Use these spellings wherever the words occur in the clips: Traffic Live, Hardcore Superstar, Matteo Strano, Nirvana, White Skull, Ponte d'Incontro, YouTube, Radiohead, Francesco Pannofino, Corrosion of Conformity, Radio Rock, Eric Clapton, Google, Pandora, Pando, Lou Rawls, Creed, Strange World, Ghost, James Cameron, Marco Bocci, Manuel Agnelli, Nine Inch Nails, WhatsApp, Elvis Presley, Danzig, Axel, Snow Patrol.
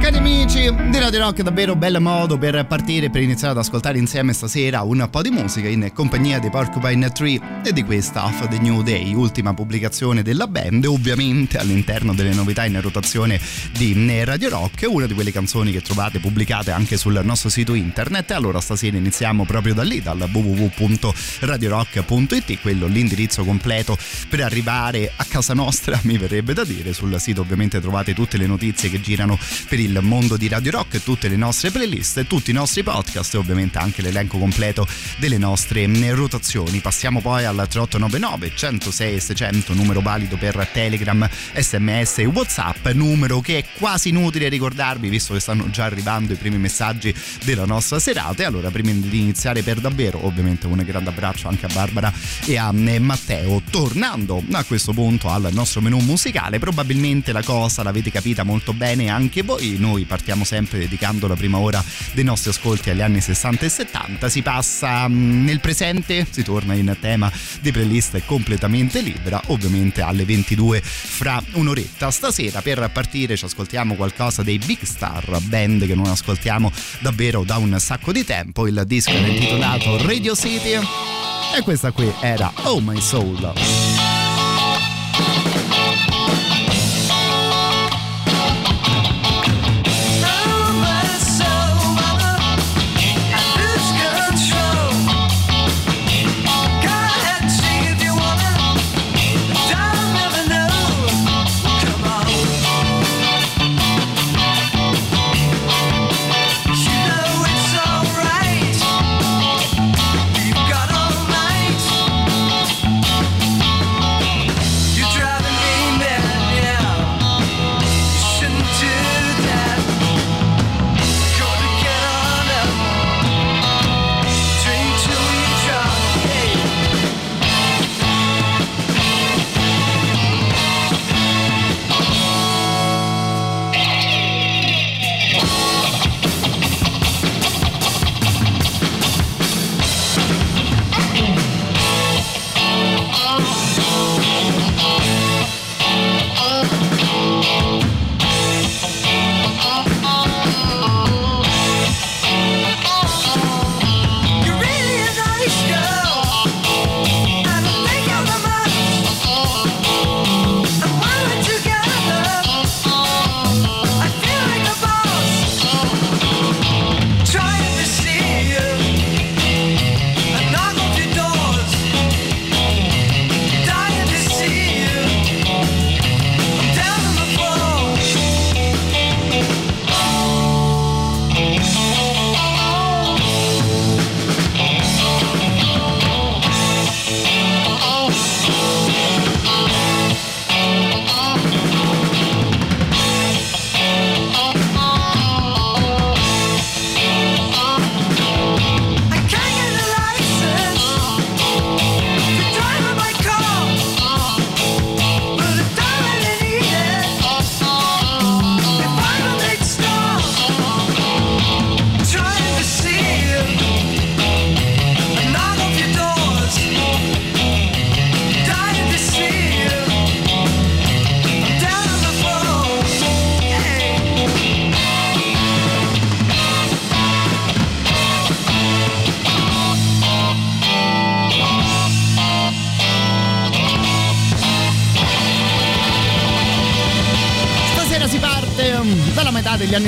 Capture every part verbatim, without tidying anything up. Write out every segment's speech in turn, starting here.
Cari amici di Radio Rock, davvero bel modo per partire, per iniziare ad ascoltare insieme stasera un po' di musica in compagnia dei Porcupine Tree e di questa Half the New Day, ultima pubblicazione della band, ovviamente all'interno delle novità in rotazione di Radio Rock, una di quelle canzoni che trovate pubblicate anche sul nostro sito internet. Allora stasera iniziamo proprio da lì, dal w w w punto radio rock punto i t, quello l'indirizzo completo per arrivare a casa nostra, mi verrebbe da dire. Sul sito ovviamente trovate tutte le notizie che girano per il mondo di Radio Rock, tutte le nostre playlist, tutti i nostri podcast e ovviamente anche l'elenco completo delle nostre rotazioni. Passiamo poi al tre otto nove nove centosei e seicento, numero valido per Telegram, S M S e WhatsApp, numero che è quasi inutile ricordarvi visto che stanno già arrivando i primi messaggi della nostra serata. E allora, prima di iniziare per davvero, ovviamente un grande abbraccio anche a Barbara e a Matteo. Tornando a questo punto al nostro menù musicale, probabilmente la cosa l'avete capita molto bene anche voi. Noi partiamo sempre dedicando la prima ora dei nostri ascolti agli anni sessanta e settanta, si passa nel presente, si torna in tema di playlist completamente libera, ovviamente alle ventidue fra un'oretta. Stasera per partire ci ascoltiamo qualcosa dei Big Star, band che non ascoltiamo davvero da un sacco di tempo. Il disco è intitolato Radio City e questa qui era Oh My Soul.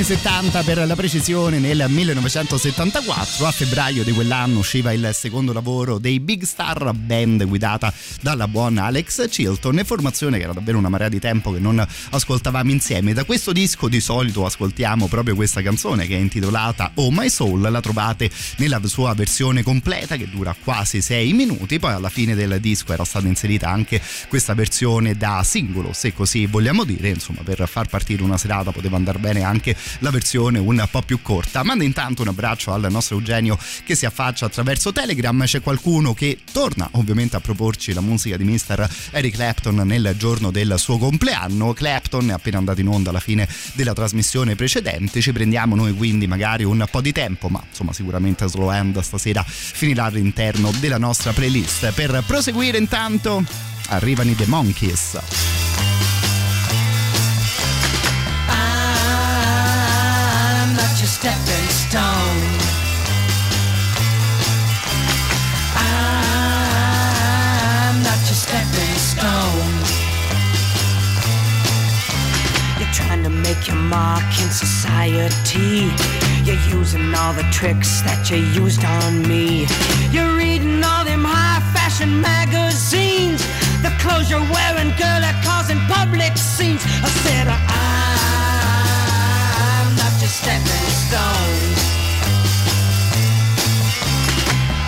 settanta per la precisione, nel millenovecentosettantaquattro, a febbraio di quell'anno usciva il secondo lavoro dei Big Star, band guidata dalla buona Alex Chilton, e formazione che era davvero una marea di tempo che non ascoltavamo insieme. Da questo disco di solito ascoltiamo proprio questa canzone che è intitolata Oh My Soul, la trovate nella sua versione completa che dura quasi sei minuti, poi alla fine del disco era stata inserita anche questa versione da singolo, se così vogliamo dire, insomma per far partire una serata poteva andare bene anche la versione un po' più corta. Mando intanto un abbraccio al nostro Eugenio che si affaccia attraverso Telegram. C'è qualcuno che torna ovviamente a proporci la musica di mister Eric Clapton nel giorno del suo compleanno. Clapton è appena andato in onda alla fine della trasmissione precedente, ci prendiamo noi quindi magari un po' di tempo, ma insomma sicuramente Slowhand stasera finirà all'interno della nostra playlist. Per proseguire intanto arrivano i The Monkees. I'm not your stepping stone, I'm not your stepping stone. You're trying to make your mark in society, you're using all the tricks that you used on me. You're reading all them high fashion magazines, the clothes you're wearing, girl, are causing public scenes. I said, I'm not your stepping stone,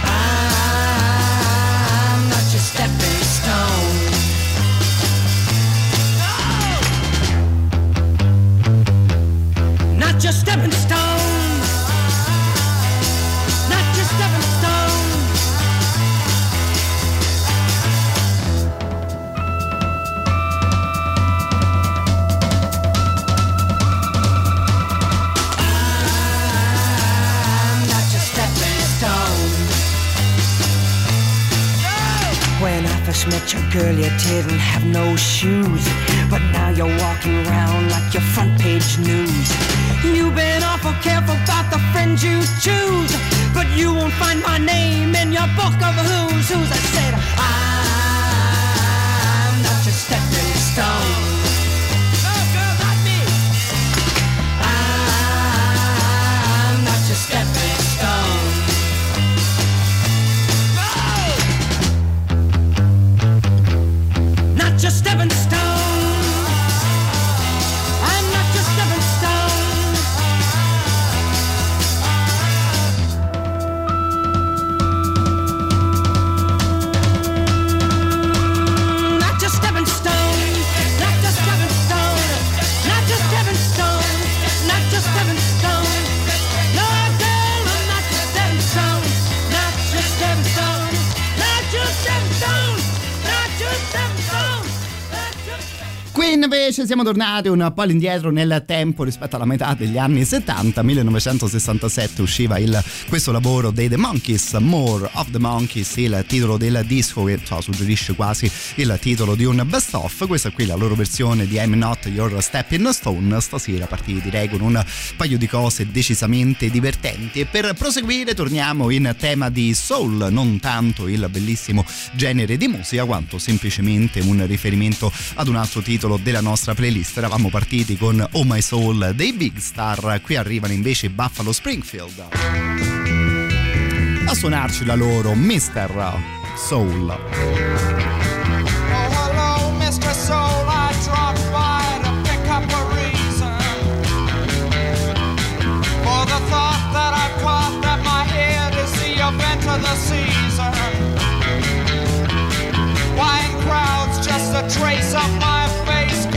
I'm not your stepping stone. Oh! Not your stepping stone, not your stepping stone. First met your girl, you didn't have no shoes, but now you're walking around like your front page news. You've been awful careful about the friends you choose, but you won't find my name in your book of who's who's. I said, I'm not your stepping stone. No girl, not me. I'm not your stepping stone. Your stepping stone, I'm not your stepping stone, not your stepping stone, not your stepping stone, not your stepping stone, not your stepping stone. No girl, I'm not your stepping stone, not your stepping stone, not your stepping stone, not your stepping stone. Qui invece siamo tornati un po' all'indietro nel tempo rispetto alla metà degli anni settanta. Millenovecentosessantasette usciva il, questo lavoro dei The Monkees, More of the Monkees, il titolo del disco che so, suggerisce quasi il titolo di un best of. Questa qui è la loro versione di I'm Not Your Stepping Stone. Stasera partiti direi con un paio di cose decisamente divertenti, e per proseguire torniamo in tema di soul, non tanto il bellissimo genere di musica quanto semplicemente un riferimento ad un altro titolo della nostra playlist. Eravamo partiti con Oh My Soul dei Big Star, qui arrivano invece Buffalo Springfield a suonarci la loro mister Soul.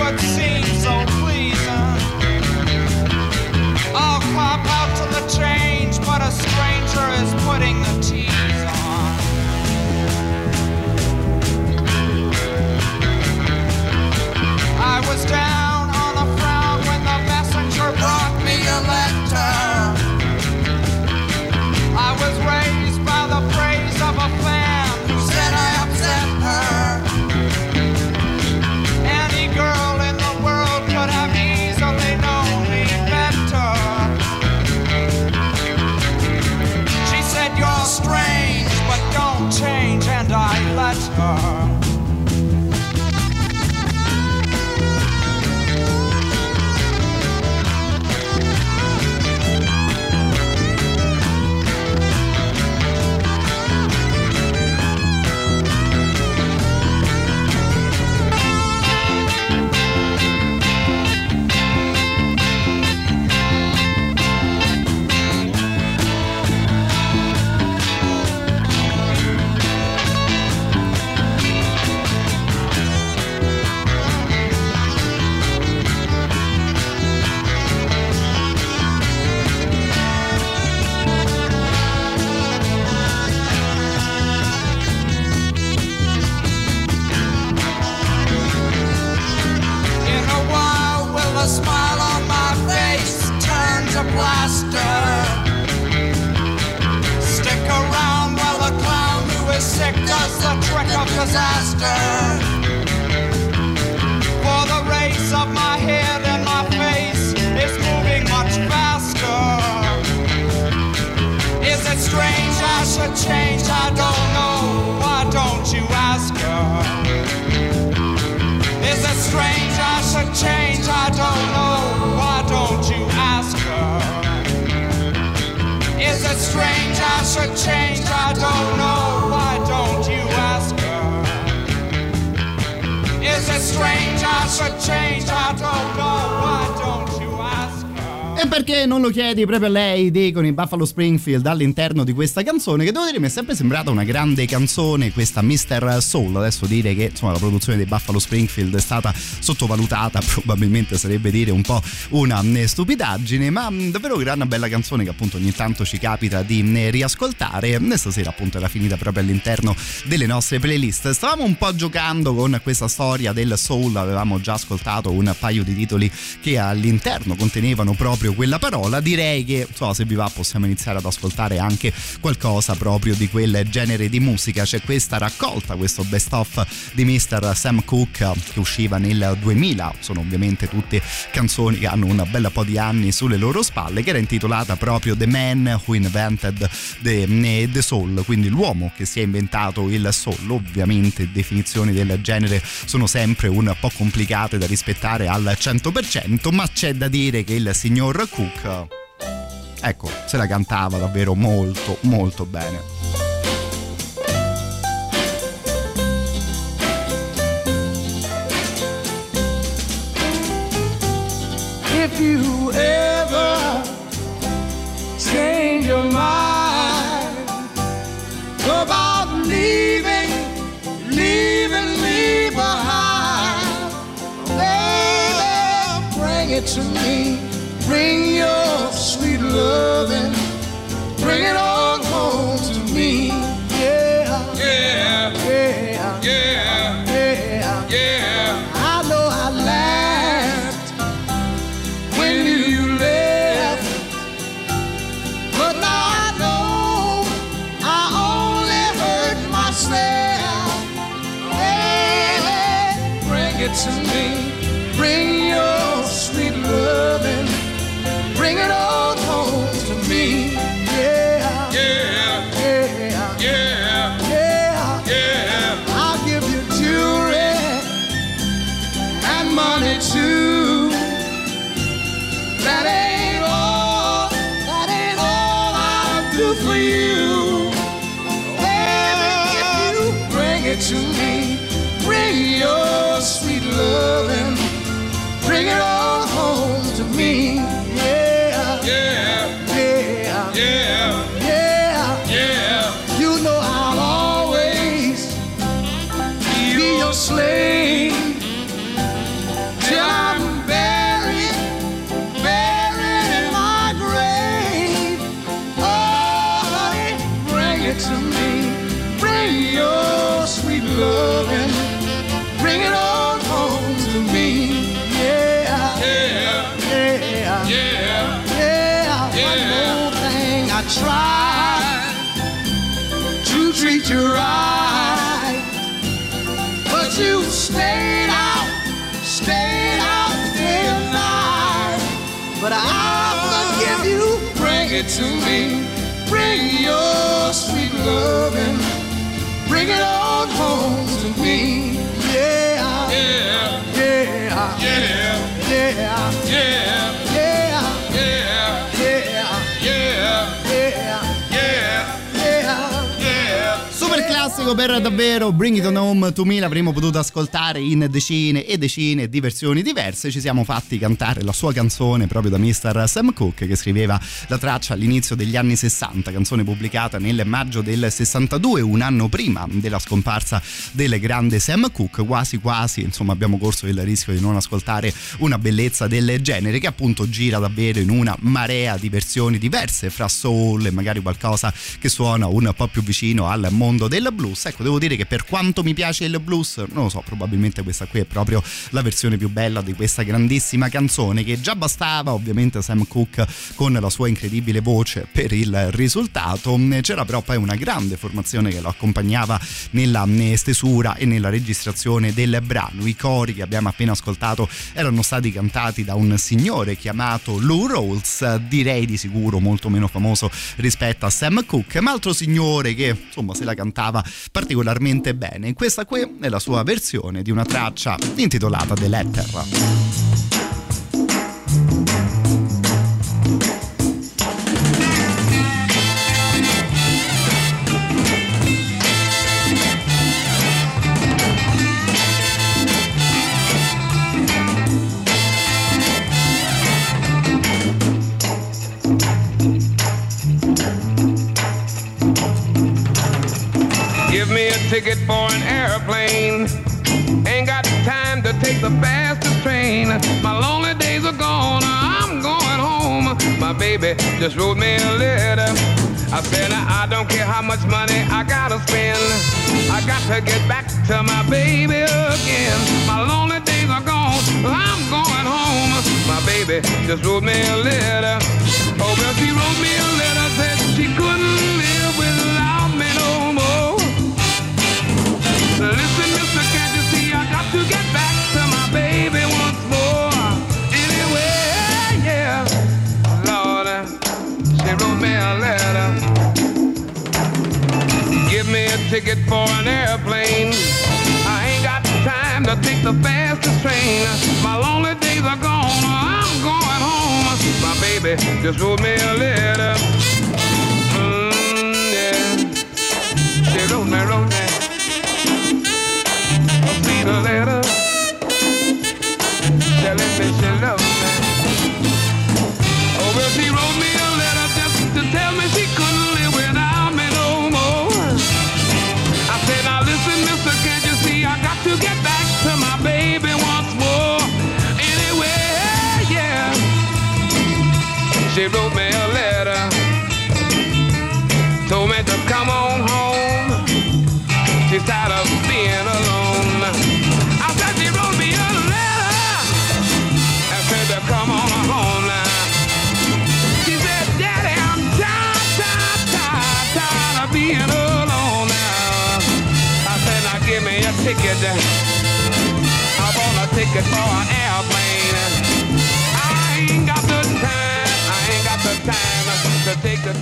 What seems so pleasing, I'll cop out to the change, but a stranger is putting the tease on. I was down on the frown when the messenger brought me a letter. I was raised by the praise of a fan who said I upset her. Strength. disaster. For the race of my head and my face is moving much faster. Is it strange I should change? I don't know. Why don't you ask her? Is it strange I should change? I don't know. Why don't you ask her? Is it strange I should change? I don't know. Why don't you ask her? Is it strange I should change? I don't know. Why don't you ask her? E perché non lo chiedi proprio a lei, dei con i Buffalo Springfield all'interno di questa canzone, che devo dire mi è sempre sembrata una grande canzone, questa mister Soul. Adesso dire che insomma la produzione dei Buffalo Springfield è stata sottovalutata probabilmente sarebbe dire un po' una stupidaggine, ma davvero una bella canzone che appunto ogni tanto ci capita di riascoltare. Stasera appunto era finita proprio all'interno delle nostre playlist. Stavamo un po' giocando con questa storia del soul, avevamo già ascoltato un paio di titoli che all'interno contenevano proprio quella parola. Direi che so, se vi va possiamo iniziare ad ascoltare anche qualcosa proprio di quel genere di musica. C'è questa raccolta, questo best of di mister Sam Cooke che usciva nel duemila, sono ovviamente tutte canzoni che hanno una bella po' di anni sulle loro spalle, che era intitolata proprio The Man Who Invented the, the Soul, quindi l'uomo che si è inventato il soul. Ovviamente definizioni del genere sono sempre un po' complicate da rispettare al cento per cento, ma c'è da dire che il signor Cook, ecco, se la cantava davvero molto molto bene. If you ever change your mind about leaving, leaving me behind, baby, bring it to me. Bring your sweet loving, bring it all home to me. Yeah, yeah, yeah, yeah, yeah, yeah. I know I laughed when you left, but now I know I only hurt myself. Baby, bring it to me, bring your sweet loving. Bring it all home to me, yeah, yeah, yeah, yeah, yeah, yeah. I'll give you jewelry and money too. That ain't all, that ain't all I'll do for you. Baby, if you bring it to me, bring your sweet loving, bring it all home to me. To me, bring your sweet loving, bring it all home to me. Yeah, yeah, yeah, yeah, yeah, yeah, yeah, yeah, yeah, yeah, yeah, yeah, yeah. Super classico per davvero Bring It On Home To Me. L'avremmo potuto ascoltare in decine e decine di versioni diverse. Ci siamo fatti cantare la sua canzone proprio da mister Sam Cooke, che scriveva la traccia all'inizio degli anni sessanta, canzone pubblicata nel maggio del sessantadue, un anno prima della scomparsa del grande Sam Cooke. Quasi quasi insomma abbiamo corso il rischio di non ascoltare una bellezza del genere, che appunto gira davvero in una marea di versioni diverse fra soul e magari qualcosa che suona un po' più vicino al mondo del blues. blues. Ecco, devo dire che per quanto mi piace il blues, non lo so, probabilmente questa qui è proprio la versione più bella di questa grandissima canzone, che già bastava ovviamente Sam Cooke con la sua incredibile voce per il risultato. C'era però poi una grande formazione che lo accompagnava nella stesura e nella registrazione del brano. I cori che abbiamo appena ascoltato erano stati cantati da un signore chiamato Lou Rawls, direi di sicuro molto meno famoso rispetto a Sam Cooke, ma altro signore che insomma se la cantava particolarmente bene. Questa qui è la sua versione di una traccia intitolata The Letter. Ticket for an airplane, ain't got time to take the fastest train. My lonely days are gone, I'm going home. My baby just wrote me a letter. I said I don't care how much money I gotta spend, I got to get back to my baby again. My lonely days are gone, I'm going home. My baby just wrote me a letter. Oh well, she wrote me a letter, said she couldn't live without me no more. Listen, mister, can't you see I got to get back to my baby once more? Anyway, yeah, Lord, she wrote me a letter. Give me a ticket for an airplane, I ain't got time to take the fastest train. My lonely days are gone, I'm going home. My baby just wrote me a letter. Mm, yeah, she wrote me, wrote me. A letter telling me she loves me. Oh well, she wrote me a letter just to tell me she couldn't live without me no more. I said, now listen, mister, can't you see I got to get back to my baby once more? Anyway, yeah, she wrote me a letter, told me to come on home. She's tired of being alone. Come on home now. She said, Daddy, I'm tired, tired, tired, tired of being alone now. I said, now give me a ticket. I want a ticket for an airplane. I ain't got the time, I ain't got the time.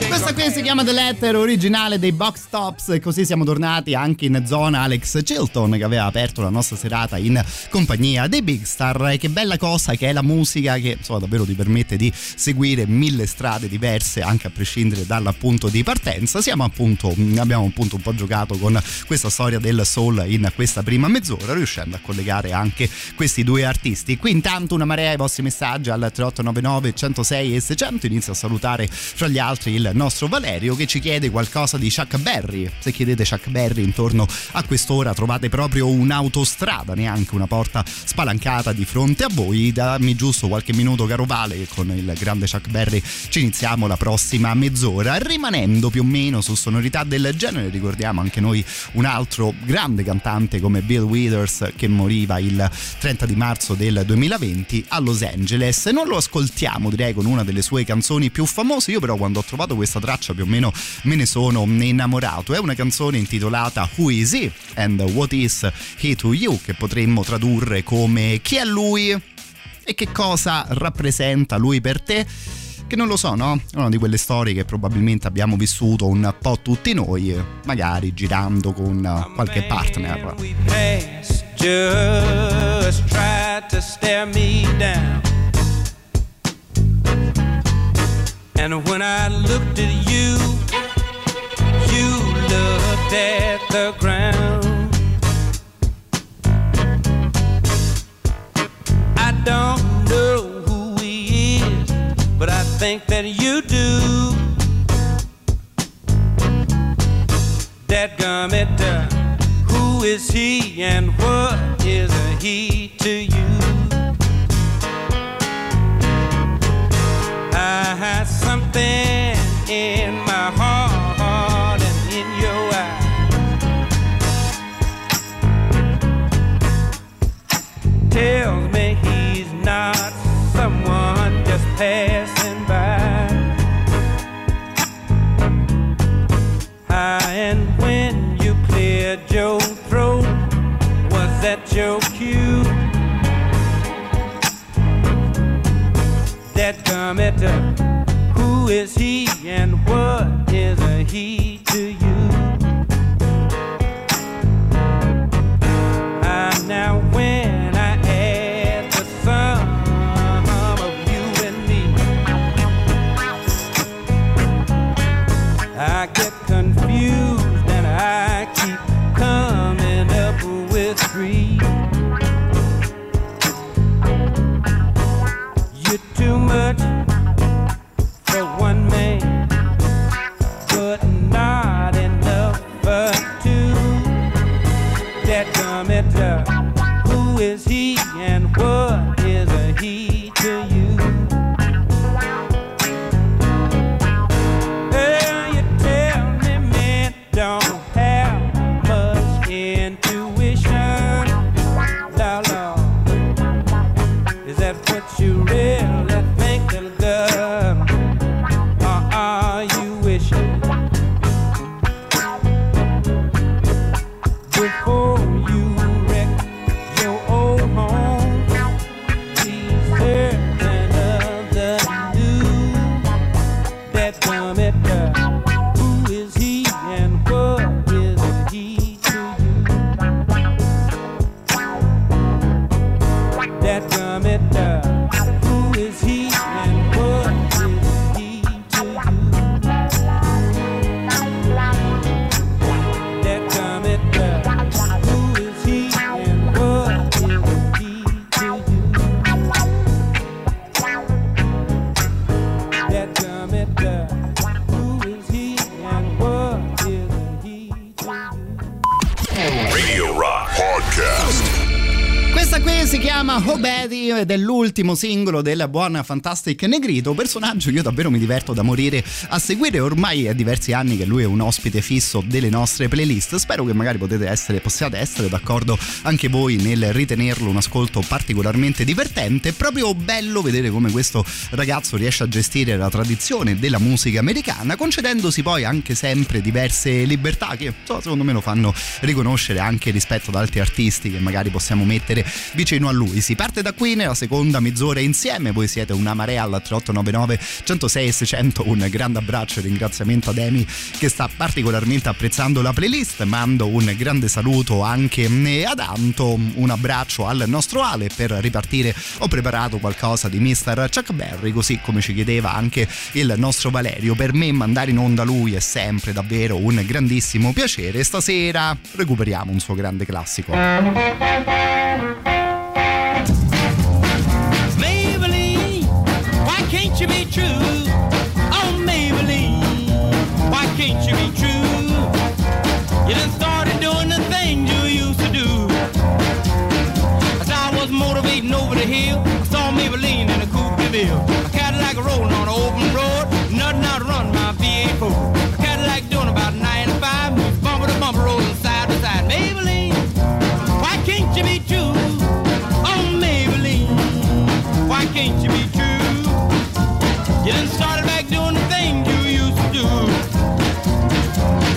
Questa qui si chiama The Letter, originale dei Box Tops, e così siamo tornati anche in zona Alex Chilton, che aveva aperto la nostra serata in compagnia dei Big Star. E che bella cosa che è la musica, che insomma davvero ti permette di seguire mille strade diverse anche a prescindere dal punto di partenza. Siamo appunto, abbiamo appunto un po' giocato con questa storia del soul in questa prima mezz'ora, riuscendo a collegare anche questi due artisti. Qui intanto una marea i vostri messaggi al tre otto nove nove, centosei e seicento. Inizio a salutare fra gli altri il nostro Valerio, che ci chiede qualcosa di Chuck Berry. Se chiedete Chuck Berry intorno a quest'ora trovate proprio un'autostrada, neanche una porta spalancata di fronte a voi. Dammi giusto qualche minuto, caro Vale, che con il grande Chuck Berry ci iniziamo la prossima mezz'ora. Rimanendo più o meno su sonorità del genere, ricordiamo anche noi un altro grande cantante come Bill Withers, che moriva il trenta di marzo del duemilaventi a Los Angeles. Non lo ascoltiamo direi con una delle sue canzoni più famose, io però quando ho trovato questa traccia più o meno me ne sono innamorato. È una canzone intitolata Who Is He and What Is He to You, che potremmo tradurre come chi è lui e che cosa rappresenta lui per te. Che non lo so, no? È una di quelle storie che probabilmente abbiamo vissuto un po' tutti noi, magari girando con qualche partner. Just try to stare me down. And when I looked at you, you looked at the ground. I don't know who he is, but I think that you do. That gummit, uh, who is he and what is a he to you? I had something in my heart and in your eyes. And when you cleared your throat, was that your cue? That commenter, who is he and what is a he to you? Ah, now when I add the sum of you and me, I get confused and I keep coming up with three. You're too much for one man, but not enough for two. That commenter, who is he and what is a he to you? Ed è l'ultimo singolo della buona Fantastic Negrito, personaggio che io davvero mi diverto da morire a seguire. Ormai è diversi anni che lui è un ospite fisso delle nostre playlist. Spero che magari potete essere, possiate essere d'accordo anche voi nel ritenerlo un ascolto particolarmente divertente. È proprio bello vedere come questo ragazzo riesce a gestire la tradizione della musica americana, concedendosi poi anche sempre diverse libertà che secondo me lo fanno riconoscere anche rispetto ad altri artisti che magari possiamo mettere vicino a lui. Si parte da qui nella seconda mezz'ora insieme, voi siete una marea alla tre otto nove nove centosei seicento. Un grande abbraccio e ringraziamento ad Emi che sta particolarmente apprezzando la playlist. Mando un grande saluto anche ad Anto, un abbraccio al nostro Ale. Per ripartire ho preparato qualcosa di mister Chuck Berry, così come ci chiedeva anche il nostro Valerio. Per me mandare in onda lui è sempre davvero un grandissimo piacere. Stasera recuperiamo un suo grande classico. Can't you be true? Oh, Maybelline, why can't you be true? You done started doing the things you used to do. As I was motivating over the hill, I saw Maybelline in a coupe de ville. A Cadillac rolling on an open road, nothing outrun my V eight four. A Cadillac doing about ninety-five, moves bumper to bumper, rolling side to side. Maybelline, why can't you be true? Oh, Maybelline, why can't you be true? You done started back doing the thing you used to do.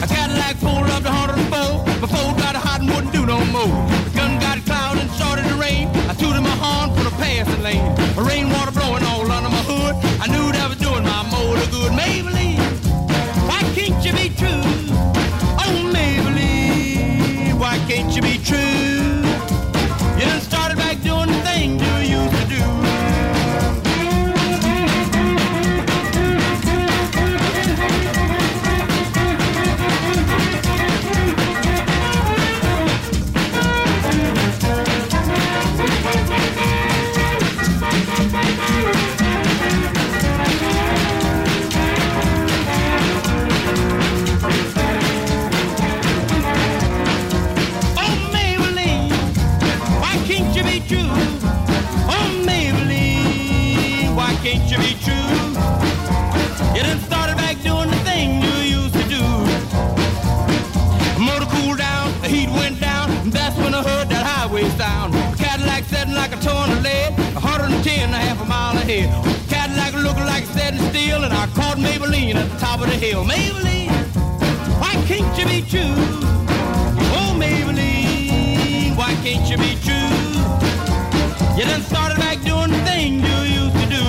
A Cadillac pulled up to one oh four, but Ford got hot and wouldn't do no more. The gun got cloud and started to rain. I tooted my horn for the passing lane. The rainwater blowing all under my hood. I knew that was doing my motor good. Maybelline, why can't you be true? Oh, Maybelline, why can't you be true? You done started back doing the thing you used to do. Can't you be true? You done started back doing the thing you used to do. The motor cooled down, the heat went down, and that's when I heard that highway sound. A Cadillac setting like a torn of lead, one hundred ten and a half a mile ahead. A Cadillac looking like it's setting still, and I caught Maybelline at the top of the hill. Maybelline, why can't you be true? Oh, Maybelline, why can't you be true? You done started back doing the thing you used to do.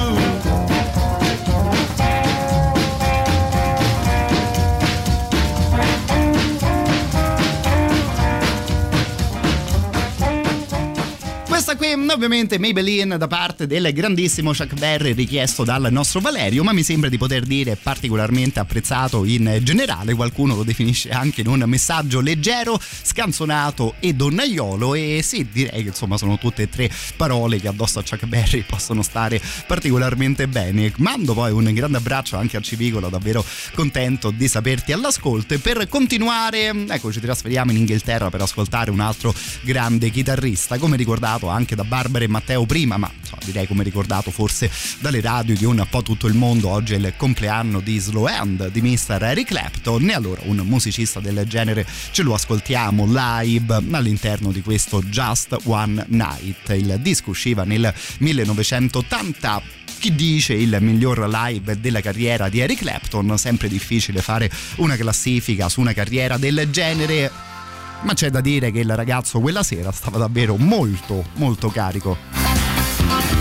Questa qui ovviamente Maybelline da parte del grandissimo Chuck Berry, richiesto dal nostro Valerio, ma mi sembra di poter dire particolarmente apprezzato in generale. Qualcuno lo definisce anche in un messaggio leggero, scanzonato e donnaiolo, e sì, direi che insomma sono tutte e tre parole che addosso a Chuck Berry possono stare particolarmente bene. Mando poi un grande abbraccio anche al Civicola, davvero contento di saperti all'ascolto, e per continuare ecco ci trasferiamo in Inghilterra per ascoltare un altro grande chitarrista, come ricordato anche da Barbara e Matteo prima, ma so, direi come ricordato forse dalle radio di un po' tutto il mondo. Oggi è il compleanno di Slowhand, di mister Eric Clapton, e allora un musicista del genere ce lo ascoltiamo live all'interno di questo Just One Night. Il disco usciva nel millenovecentottanta. Chi dice il miglior live della carriera di Eric Clapton? Sempre difficile fare una classifica su una carriera del genere, ma c'è da dire che il ragazzo quella sera stava davvero molto, molto carico. Now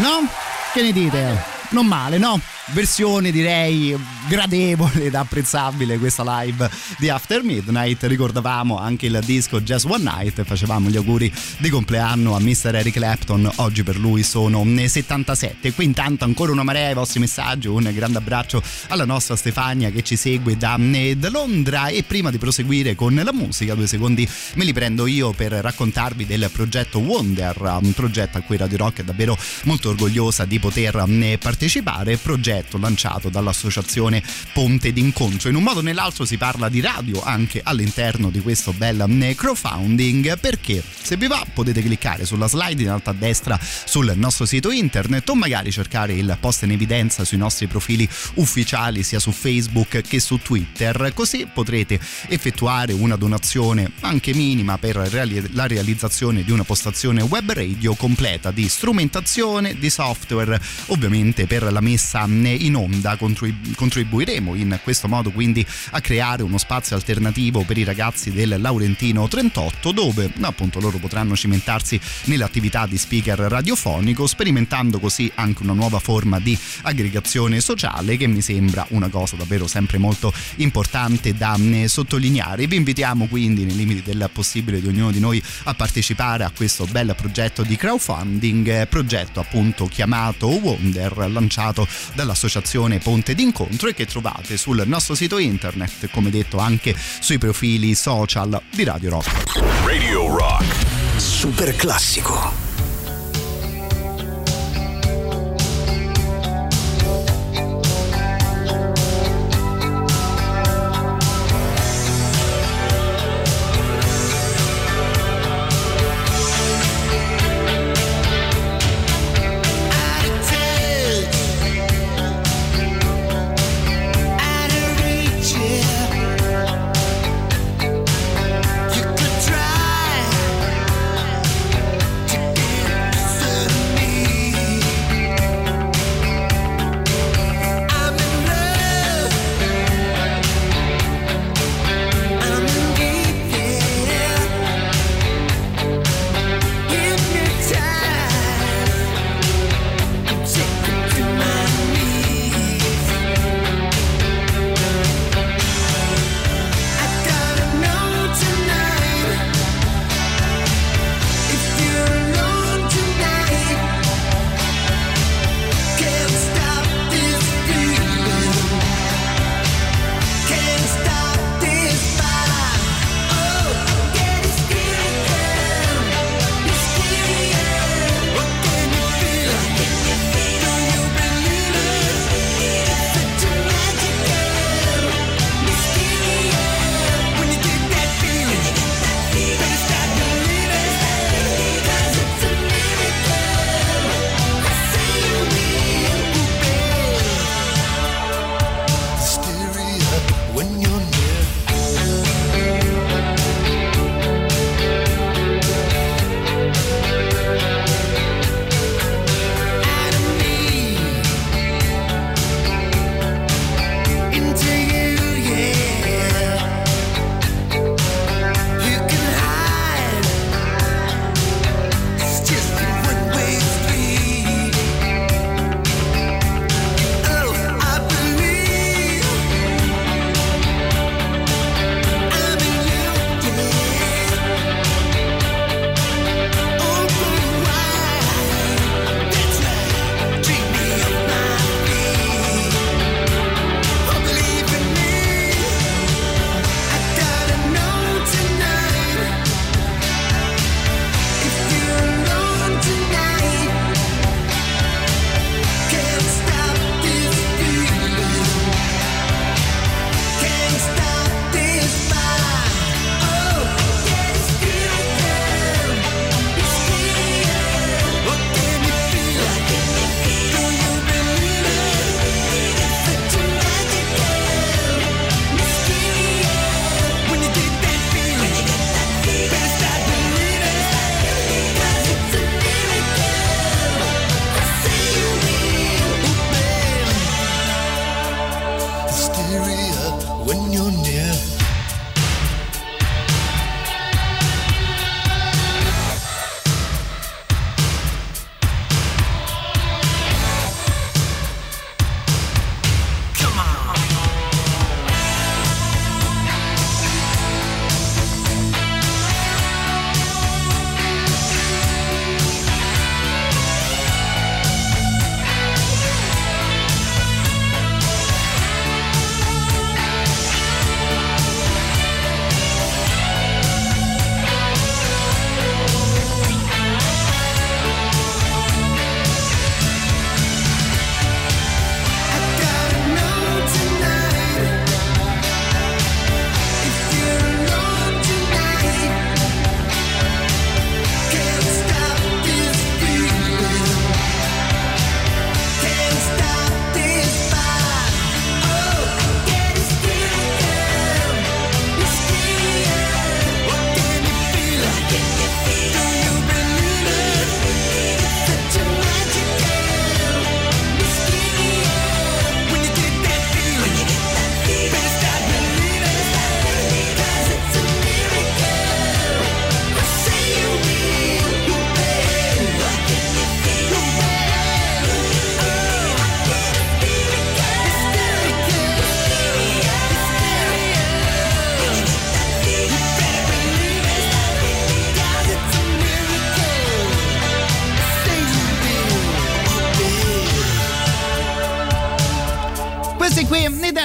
no? Che ne dite? Non male, no? Versione direi gradevole ed apprezzabile questa live di After Midnight. Ricordavamo anche il disco Just One Night, facevamo gli auguri di compleanno a mister Eric Clapton, oggi per lui sono settantasette. Qui intanto ancora una marea i vostri messaggi, un grande abbraccio alla nostra Stefania che ci segue da Londra. E prima di proseguire con la musica, due secondi me li prendo io per raccontarvi del progetto Wonder, un progetto a cui Radio Rock è davvero molto orgogliosa di poter partecipare, progetto lanciato dall'associazione Ponte d'Incontro. In un modo o nell'altro si parla di radio anche all'interno di questo bel crowdfunding, perché se vi va potete cliccare sulla slide in alto a destra sul nostro sito internet o magari cercare il post in evidenza sui nostri profili ufficiali sia su Facebook che su Twitter, così potrete effettuare una donazione anche minima per la realizzazione di una postazione web radio completa di strumentazione, di software, ovviamente per la messa in onda. Contribuiremo in questo modo quindi a creare uno spazio alternativo per i ragazzi del Laurentino trentotto, dove appunto loro potranno cimentarsi nell'attività di speaker radiofonico, sperimentando così anche una nuova forma di aggregazione sociale, che mi sembra una cosa davvero sempre molto importante da sottolineare. Vi invitiamo quindi, nei limiti del possibile di ognuno di noi, a partecipare a questo bel progetto di crowdfunding, progetto appunto chiamato Wonder, lanciato dalla Associazione Ponte d'Incontro, e che trovate sul nostro sito internet, come detto anche sui profili social di Radio Rock. Radio Rock Super Classico.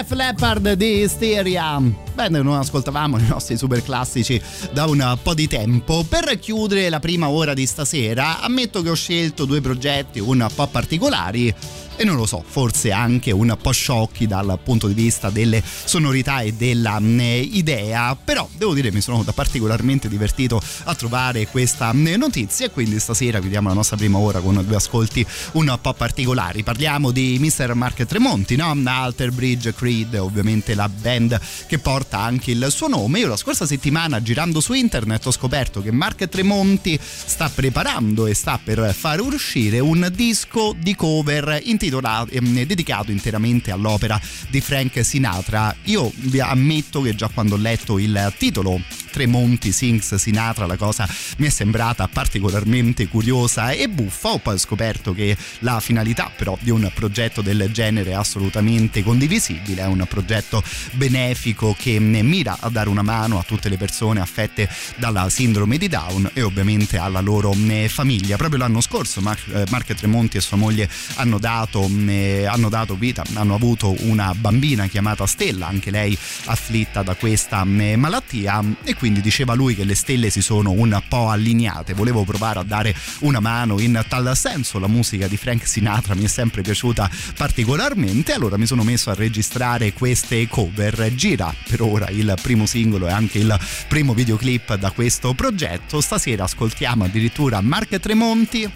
Def Leppard di Hysteria. Bene, non ascoltavamo i nostri super classici da un po' di tempo. Per chiudere la prima ora di stasera, ammetto che ho scelto due progetti un po' particolari e non lo so, forse anche un po' sciocchi dal punto di vista delle sonorità e della idea, però devo dire mi sono particolarmente divertito a trovare questa notizia e quindi stasera chiudiamo la nostra prima ora con due ascolti un po' particolari. Parliamo di mister Mark Tremonti, no? Alter Bridge Creed, ovviamente la band che porta anche il suo nome. Io la scorsa settimana girando su internet ho scoperto che Mark Tremonti sta preparando e sta per far uscire un disco di cover in dedicato interamente all'opera di Frank Sinatra. Io vi ammetto che già quando ho letto il titolo Tremonti sings Sinatra la cosa mi è sembrata particolarmente curiosa e buffa. Ho poi scoperto che la finalità però di un progetto del genere è assolutamente condivisibile, è un progetto benefico che mira a dare una mano a tutte le persone affette dalla sindrome di Down e ovviamente alla loro famiglia. Proprio l'anno scorso Mark Tremonti e sua moglie hanno dato hanno dato vita, hanno avuto una bambina chiamata Stella, anche lei afflitta da questa malattia, e quindi diceva lui che le stelle si sono un po' allineate. Volevo provare a dare una mano in tal senso, la musica di Frank Sinatra mi è sempre piaciuta particolarmente, allora mi sono messo a registrare queste cover. Gira per ora il primo singolo e anche il primo videoclip da questo progetto. Stasera ascoltiamo addirittura Mark Tremonti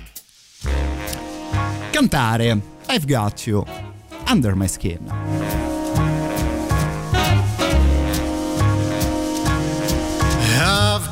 cantare I've Got You Under My Skin. I've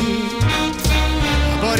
But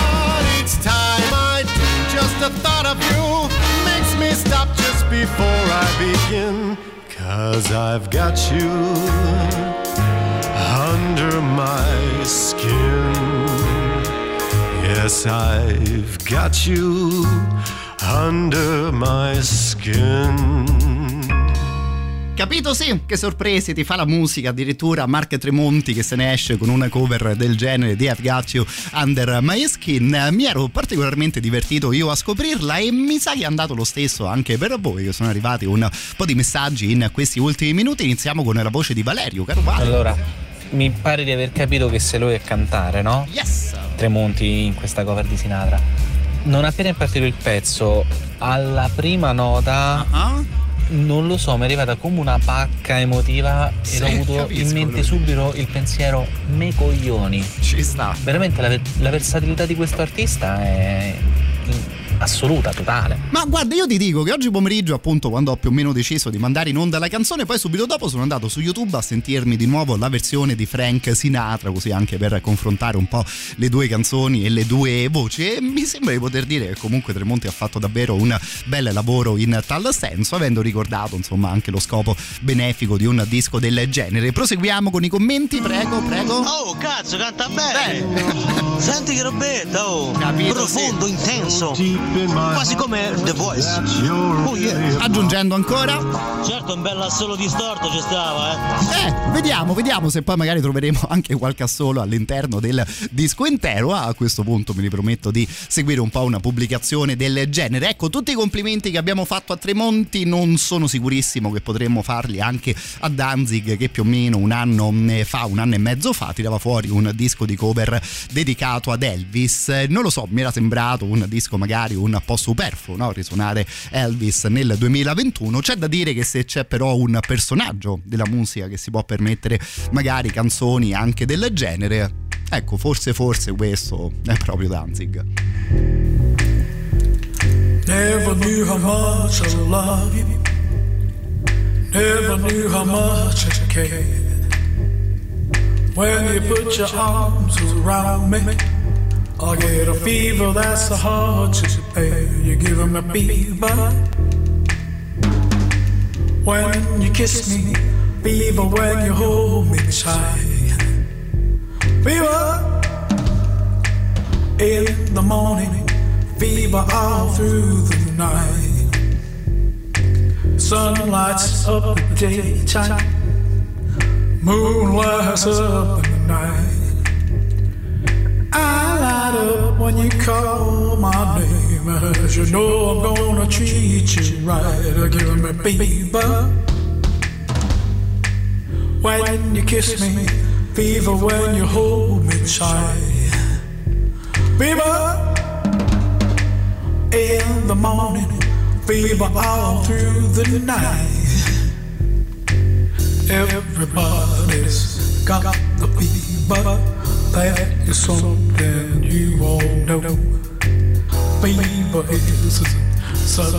each time I, just the thought of you makes me stop just before I begin. Cause I've got you under my skin. Yeah, Yes, I've got you under my skin. Capito, sì, che sorprese ti fa la musica, addirittura Mark Tremonti che se ne esce con una cover del genere di I've Got You Under My Skin. Mi ero particolarmente divertito io a scoprirla e mi sa che è andato lo stesso anche per voi, che sono arrivati un po' di messaggi in questi ultimi minuti. Iniziamo con la voce di Valerio, caro Vale. Allora, mi pare di aver capito che se lui è cantare, no? Yes! Tremonti in questa cover di Sinatra. Non appena è partito il pezzo, alla prima nota... Uh-huh. Non lo so, mi è arrivata come una pacca emotiva e sì, ho avuto capisco, in mente lui. subito il pensiero me coglioni. Ci sta. Veramente la, la versatilità di questo artista è assoluta, totale. Ma guarda, io ti dico che oggi pomeriggio, appunto, quando ho più o meno deciso di mandare in onda la canzone, poi subito dopo sono andato su YouTube a sentirmi di nuovo la versione di Frank Sinatra, così anche per confrontare un po' le due canzoni e le due voci, e mi sembra di poter dire che comunque Tremonti ha fatto davvero un bel lavoro in tal senso, avendo ricordato insomma anche lo scopo benefico di un disco del genere. Proseguiamo con i commenti, prego, prego. Oh, cazzo, canta bene, bene. Senti che robetta, oh. Capito, profondo, sì. Intenso, quasi come The Voice. Oh, yeah. Aggiungendo ancora, certo, un bel assolo distorto ci stava, eh. Eh, vediamo, vediamo se poi magari troveremo anche qualche assolo all'interno del disco intero. A questo punto mi riprometto di seguire un po' una pubblicazione del genere. Ecco, tutti i complimenti che abbiamo fatto a Tremonti non sono sicurissimo che potremmo farli anche a Danzig, che più o meno un anno fa, un anno e mezzo fa, tirava fuori un disco di cover dedicato ad Elvis. Non lo so, mi era sembrato un disco magari un po' superfluo, no? Risuonare Elvis nel duemilaventuno. C'è da dire che se c'è però un personaggio della musica che si può permettere magari canzoni anche del genere, ecco, forse forse questo è proprio Danzig. Never knew how much I love you, never knew how much I cared, when you put your arms around me I get a fever that's so hard to bear. You give me a fever when you kiss me, fever when you hold me tight. Fever in the morning, fever all through the night. Sun lights up the daytime, moon lights up in the night. I light up when you call my name, as you know I'm gonna treat you right. Give me fever when you kiss me, fever when you hold me tight. Fever in the morning, fever all through the night. Everybody's got the fever, that is something you all know. Fever isn't such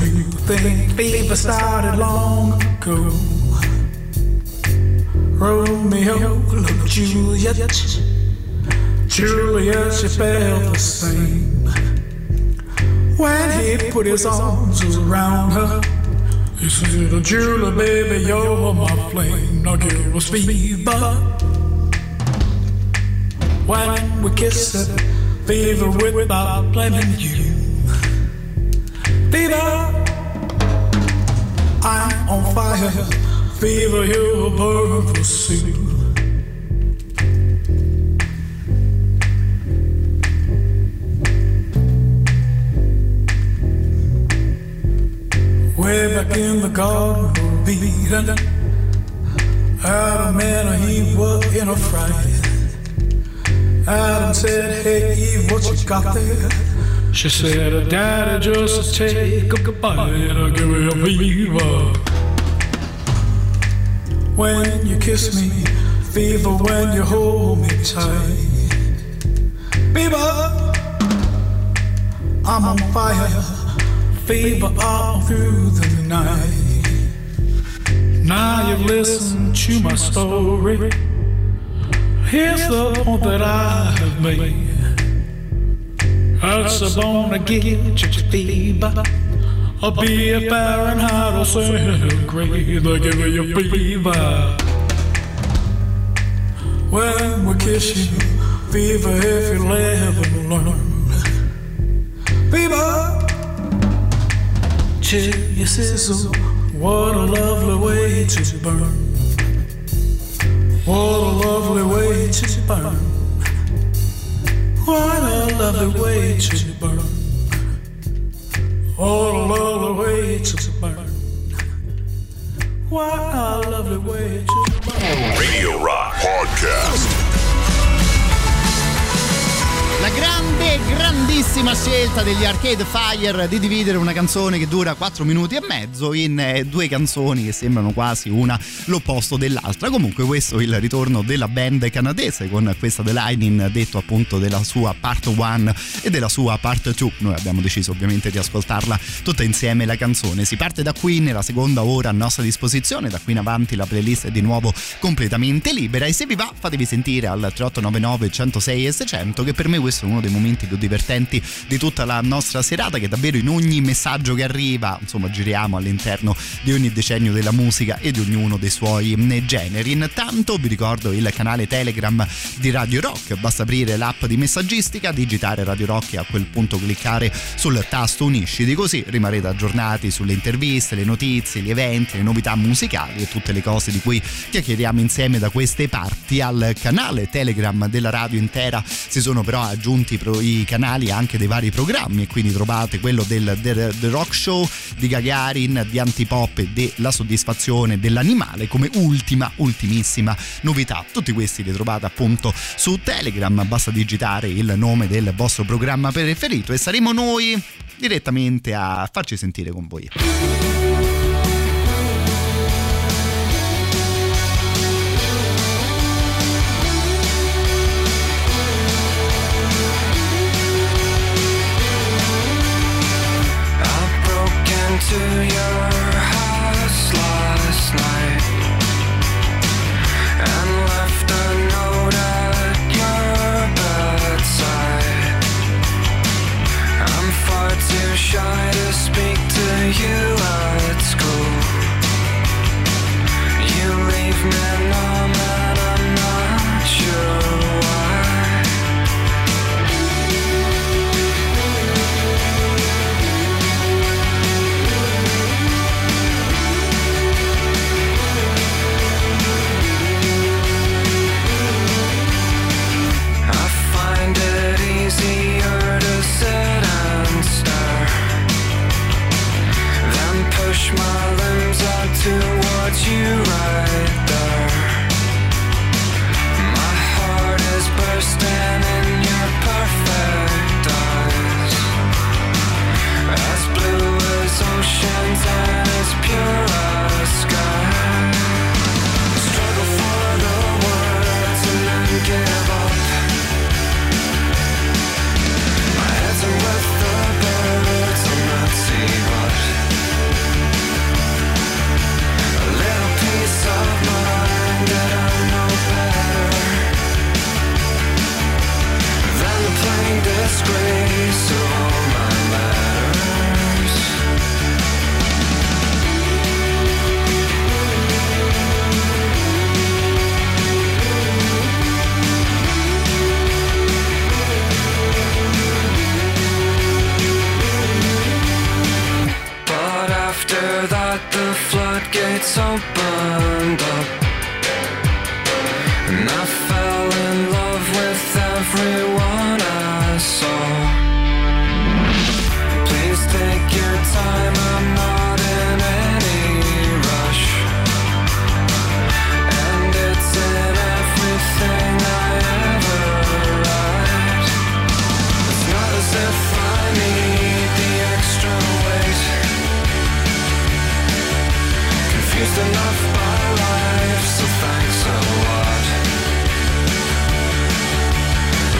a new thing, fever started long ago. Romeo loved Juliet, Juliet she felt the same. When he put his arms around her, he said, Julie baby you're my flame. Now give us fever when we kiss it, fever without blaming you. Fever, I'm on fire, fever you'll burn for soon. Way back in the garden of Eden, Adam and Eve were in a fright. Adam said, hey Eve, what you got there? She said, Daddy, just take a bite and give me a fever when you kiss me, fever when you hold me tight. Fever, I'm on fire, fever all through the night. Now you've listened to my story, here's the point that I have made. That's the bone that gives you fever. I'll be a Fahrenheit or centigrade. They'll give you fever when we kiss you, Fever if you live and learn. Fever till you sizzle. What a lovely way to burn. What a lovely way to burn. What a lovely way to burn. What a lovely way to burn. What a lovely way to burn. Radio Rock Podcast. La grande, grandissima scelta degli Arcade Fire di dividere una canzone che dura quattro minuti e mezzo in due canzoni che sembrano quasi una l'opposto dell'altra. Comunque questo è il ritorno della band canadese con questa The Lightning, detto appunto della sua part uno e della sua part due. Noi abbiamo deciso ovviamente di ascoltarla tutta insieme la canzone. Si parte da qui nella seconda ora a nostra disposizione, da qui in avanti la playlist è di nuovo completamente libera e se vi va fatevi sentire al tre otto nove nove, centosei e seicento che per me questo è uno dei momenti più divertenti di tutta la nostra serata, che davvero in ogni messaggio che arriva, insomma, giriamo all'interno di ogni decennio della musica e di ognuno dei suoi generi. Intanto vi ricordo il canale Telegram di Radio Rock, basta aprire l'app di messaggistica, digitare Radio Rock e a quel punto cliccare sul tasto unisciti, così rimarrete aggiornati sulle interviste, le notizie, gli eventi, le novità musicali e tutte le cose di cui chiacchieriamo insieme da queste parti. Al canale Telegram della radio intera si sono però aggiunti aggiunti i canali anche dei vari programmi e quindi trovate quello del The Rock Show, di Gagarin, di Antipop e della soddisfazione dell'animale come ultima, ultimissima novità. Tutti questi li trovate appunto su Telegram, basta digitare il nome del vostro programma preferito e saremo noi direttamente a farci sentire con voi. To your house last night and left a note at your bedside. I'm far too shy to speak to you at school. You leave me numb and I'm not sure why. Easier to sit and stare than push my limbs out towards you right there. My heart is bursting in your perfect eyes, as blue as oceans and as pure as sky. Struggle for the words and then give up. With the birds and not see what a little piece of mind that I know better than the plain disgrace of all my letters. After that the floodgates opened up and I fell in love with everyone I saw. Please take your time, I'm not in any rush, and it's in everything I ever write. It's not as if I need the extra weight, used enough by life, so thanks a lot.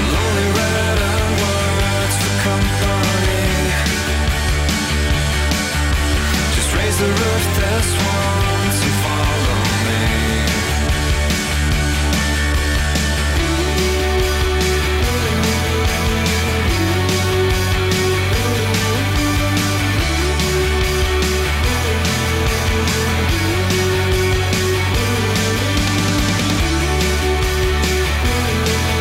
Lonely written words for company. Just raise the roof this once and follow me. We'll be right back.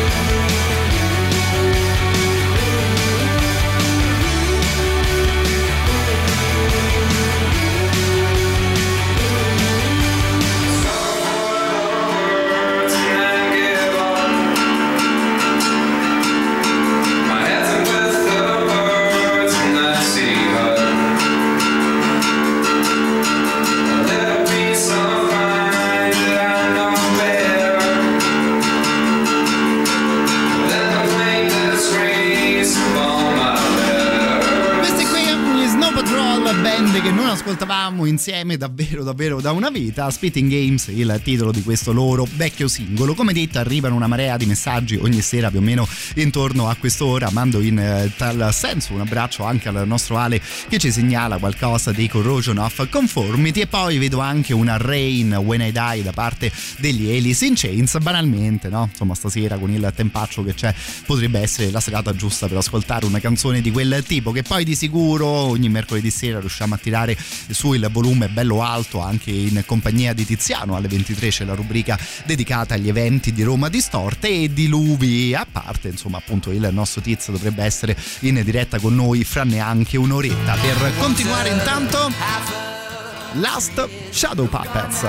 ascoltavamo insieme davvero davvero da una vita, Spitting Games il titolo di questo loro vecchio singolo. Come detto, arrivano una marea di messaggi ogni sera più o meno intorno a quest'ora. Mando in eh, tal senso un abbraccio anche al nostro Ale che ci segnala qualcosa dei Corrosion of Conformity, e poi vedo anche una Rain When I Die da parte degli Alice in Chains. Banalmente, no? Insomma, stasera con il tempaccio che c'è potrebbe essere la serata giusta per ascoltare una canzone di quel tipo, che poi di sicuro ogni mercoledì sera riusciamo a tirare su il volume bello alto anche in compagnia di Tiziano. Alle ventitré c'è la rubrica dedicata agli eventi di Roma Distorte e diluvi a parte, insomma, appunto il nostro Tiz dovrebbe essere in diretta con noi fra neanche un'oretta. Per continuare intanto Last Shadow Puppets.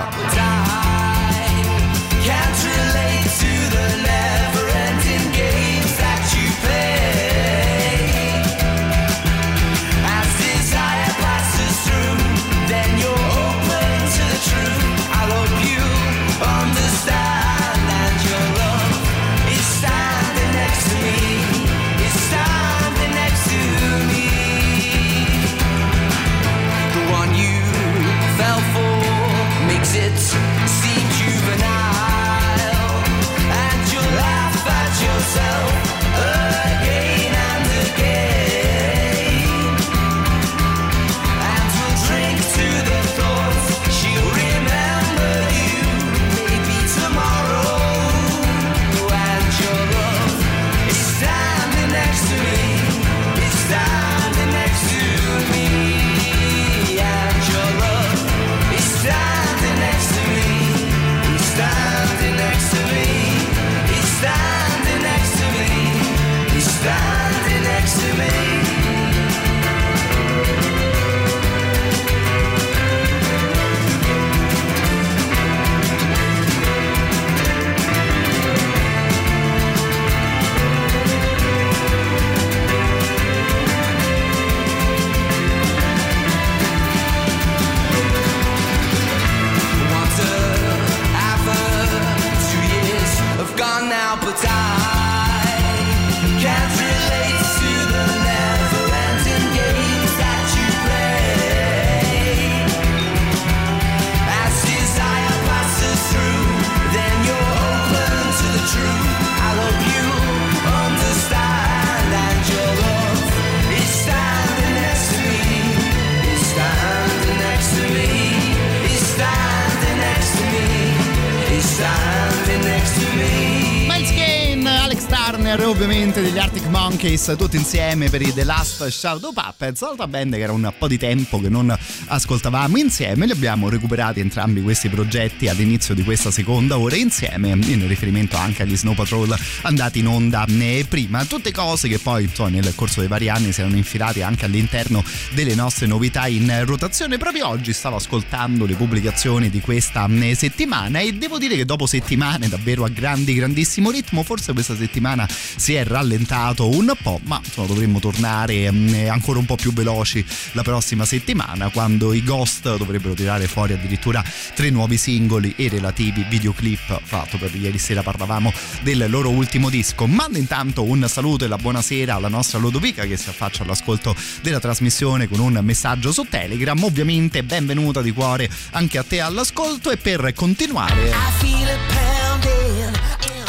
Ovviamente degli Arctic Monkeys tutti insieme per i The Last Shadow Puppets, altra band che era un po' di tempo che non ascoltavamo insieme. Li abbiamo recuperati entrambi questi progetti all'inizio di questa seconda ora insieme, in riferimento anche agli Snow Patrol andati in onda prima. Tutte cose che poi, insomma, nel corso dei vari anni si erano infilate anche all'interno delle nostre novità in rotazione. Proprio oggi stavo ascoltando le pubblicazioni di questa settimana e devo dire che dopo settimane davvero a grandi grandissimo ritmo, forse questa settimana si è rallentato un po', ma insomma, dovremmo tornare mh, ancora un po' più veloci la prossima settimana, quando i Ghost dovrebbero tirare fuori addirittura tre nuovi singoli e relativi videoclip. Fatto per ieri sera parlavamo del loro ultimo disco. Mando intanto un saluto e la buonasera alla nostra Lodovica che si affaccia all'ascolto della trasmissione con un messaggio su Telegram. Ovviamente benvenuta di cuore anche a te all'ascolto, e per continuare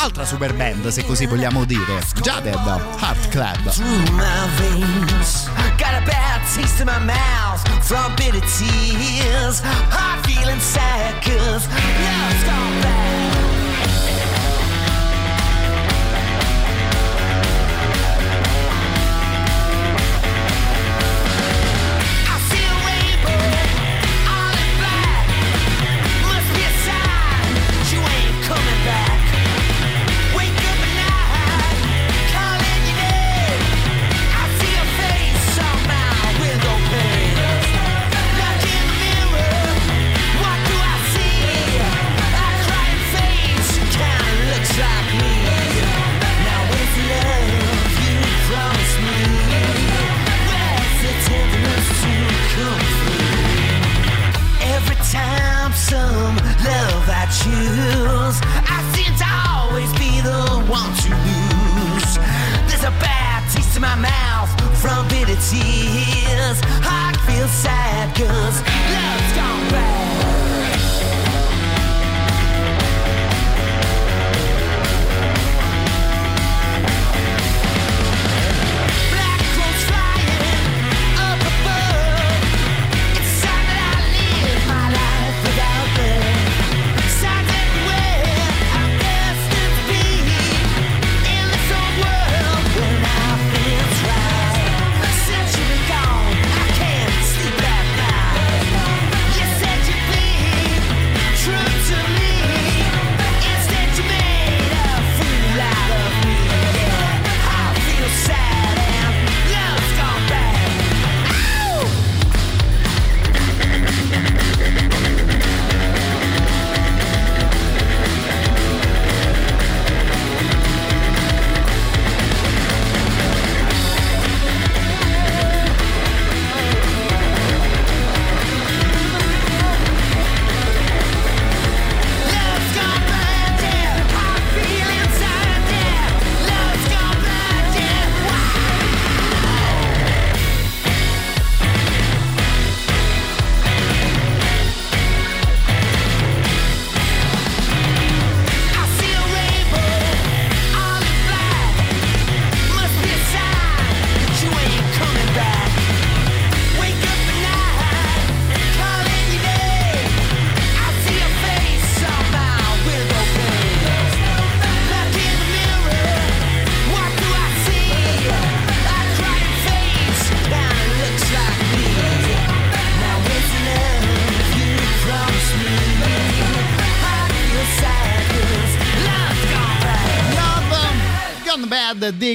altra super band, se così vogliamo dire, Jaded Heart Club. Got a bad taste in my mouth from bitter tears. Heart feeling sad cause love's gone bad. Some love I choose, I seem to always be the one to lose. There's a bad taste in my mouth from bitter tears. Heart feels sad cause love's gone bad.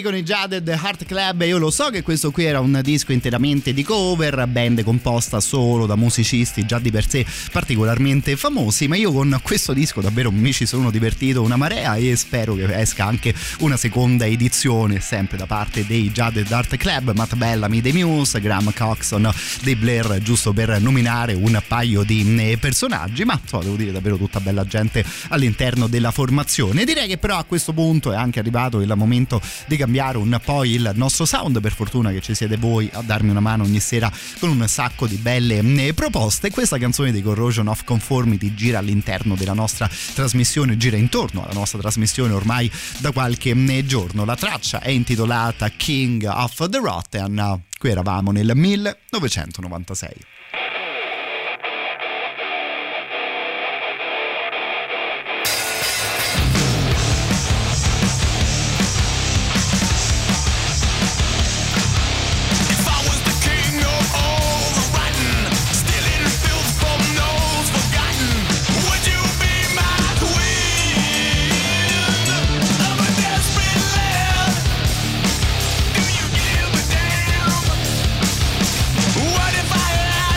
Con i Jaded Heart Club. Io lo so che questo qui era un disco interamente di cover, band composta solo da musicisti già di per sé particolarmente famosi, ma io con questo disco davvero mi ci sono divertito una marea e spero che esca anche una seconda edizione sempre da parte dei Jaded Heart Club, Matt Bellamy dei Muse, Graham Coxon dei Blair, giusto per nominare un paio di personaggi, ma so, devo dire davvero tutta bella gente all'interno della formazione. Direi che però a questo punto è anche arrivato il momento di cambiare un po' il nostro sound, per fortuna che ci siete voi a darmi una mano ogni sera con un sacco di belle proposte. Questa canzone di Corrosion of Conformity gira all'interno della nostra trasmissione, gira intorno alla nostra trasmissione ormai da qualche giorno. La traccia è intitolata King of the Rotten, qui eravamo nel millenovecentonovantasei. What if I had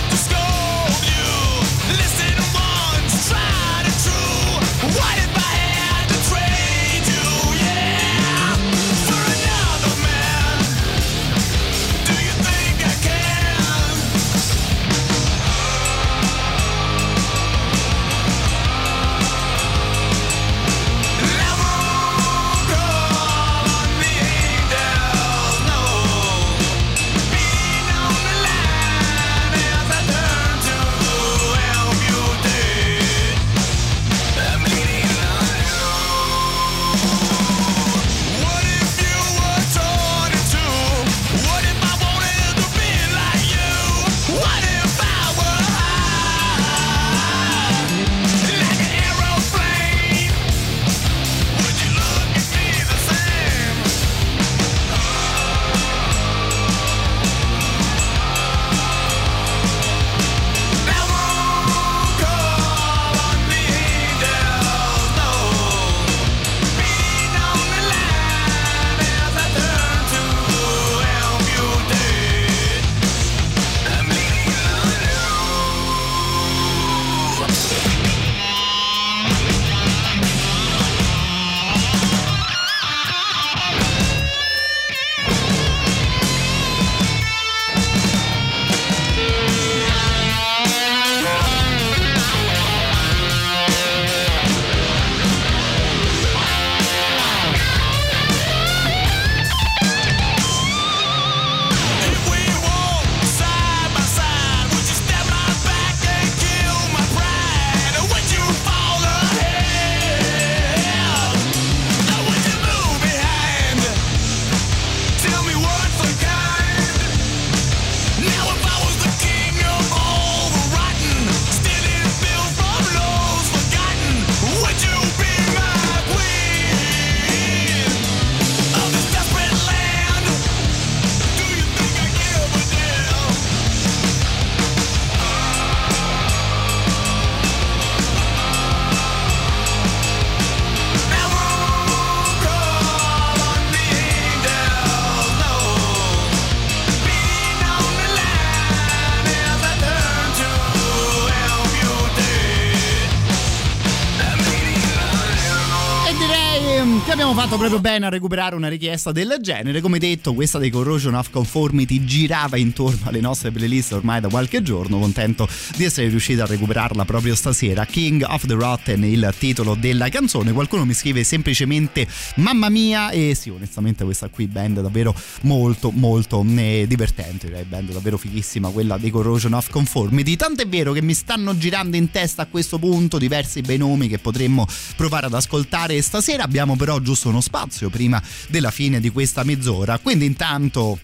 Ti abbiamo fatto proprio bene a recuperare una richiesta del genere. Come detto, questa dei Corrosion of Conformity girava intorno alle nostre playlist ormai da qualche giorno. Contento di essere riuscito a recuperarla proprio stasera. King of the Rotten è il titolo della canzone. Qualcuno mi scrive semplicemente mamma mia, e sì, onestamente questa qui band davvero molto molto divertente, direi band davvero fighissima quella dei Corrosion of Conformity, tant'è vero che mi stanno girando in testa a questo punto diversi bei nomi che potremmo provare ad ascoltare stasera. Abbiamo però giusto uno spazio prima della fine di questa mezz'ora, quindi intanto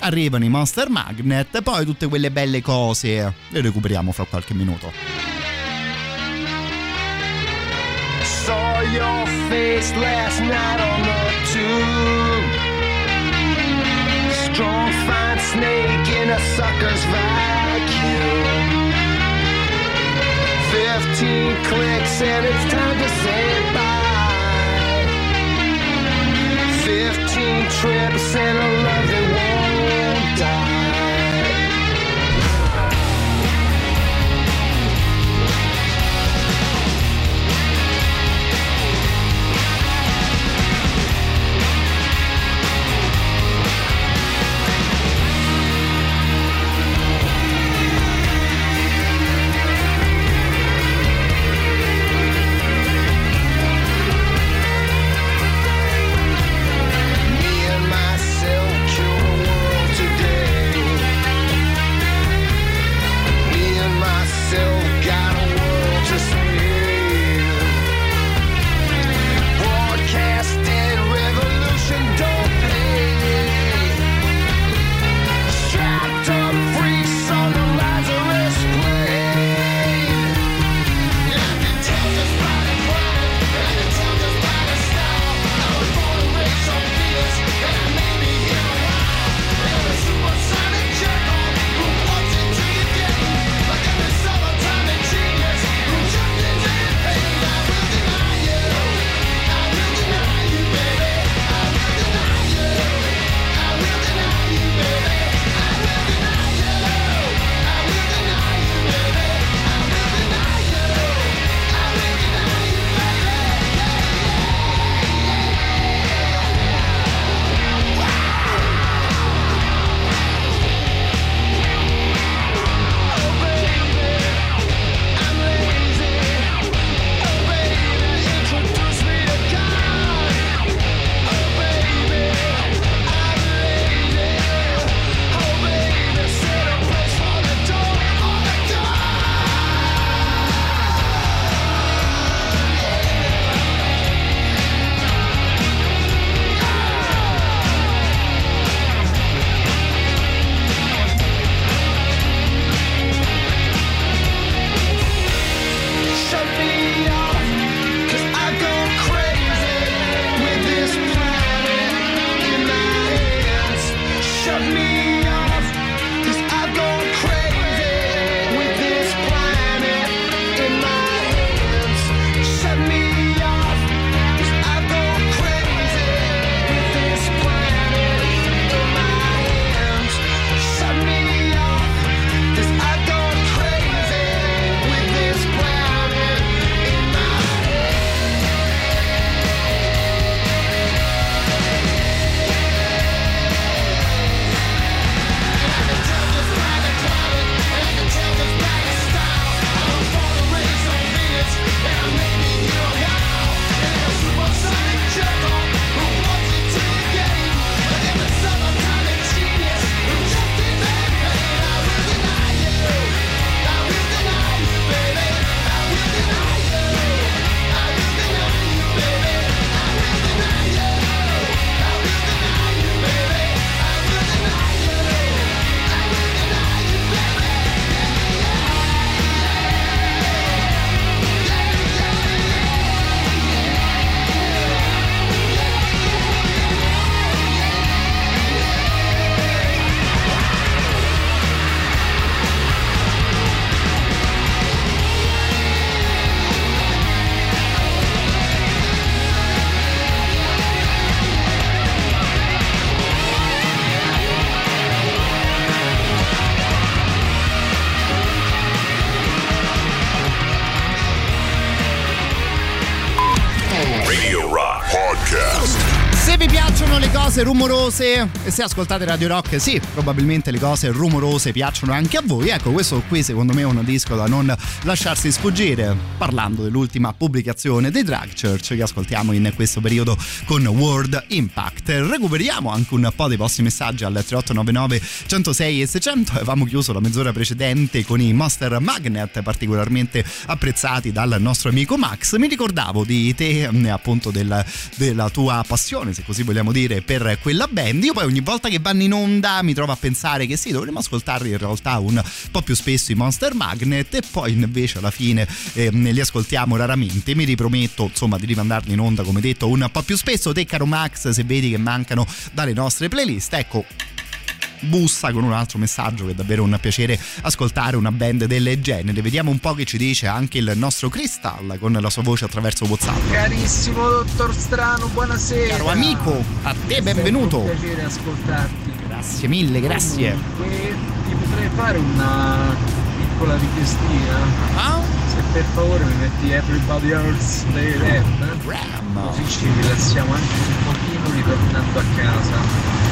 arrivano i Monster Magnet, poi tutte quelle belle cose le recuperiamo fra qualche minuto. Saw your face last night on the tube. Strong fine snake in a sucker's vacuum. Fifteen clicks and it's time to say bye. Fifteen trips and a love that won't die. Day. Podcast. Se vi piacciono le cose rumorose e se ascoltate Radio Rock, sì, probabilmente le cose rumorose piacciono anche a voi. Ecco, questo qui secondo me è un disco da non lasciarsi sfuggire, parlando dell'ultima pubblicazione dei Drug Church che ascoltiamo in questo periodo con World Impact. Recuperiamo anche un po' dei vostri messaggi al trentotto novantanove centosei e seicento. Avevamo chiuso la mezz'ora precedente con i Monster Magnet, particolarmente apprezzati dal nostro amico Max. Mi ricordavo di te, appunto del, della tua passione, se così vogliamo dire, per quella band. Io poi ogni volta che vanno in onda mi trovo a pensare che sì, dovremmo ascoltarli in realtà un po' più spesso i Monster Magnet, e poi invece alla fine eh, li ascoltiamo raramente. Mi riprometto insomma di rimandarli in onda, come detto, un po' più spesso. Te, caro Max, se vedi che mancano dalle nostre playlist, ecco, bussa con un altro messaggio, che è davvero un piacere ascoltare una band del genere. Vediamo un po' che ci dice anche il nostro Crystal con la sua voce attraverso WhatsApp. Carissimo dottor Strano, buonasera. Caro amico, a te benvenuto. È un piacere ascoltarti. Grazie mille, grazie. Comunque, ti potrei fare una piccola richiestina? Ah? Se per favore mi metti Everybody Else dei Ram, Ram. Così ci rilassiamo anche un pochino ritornando a casa.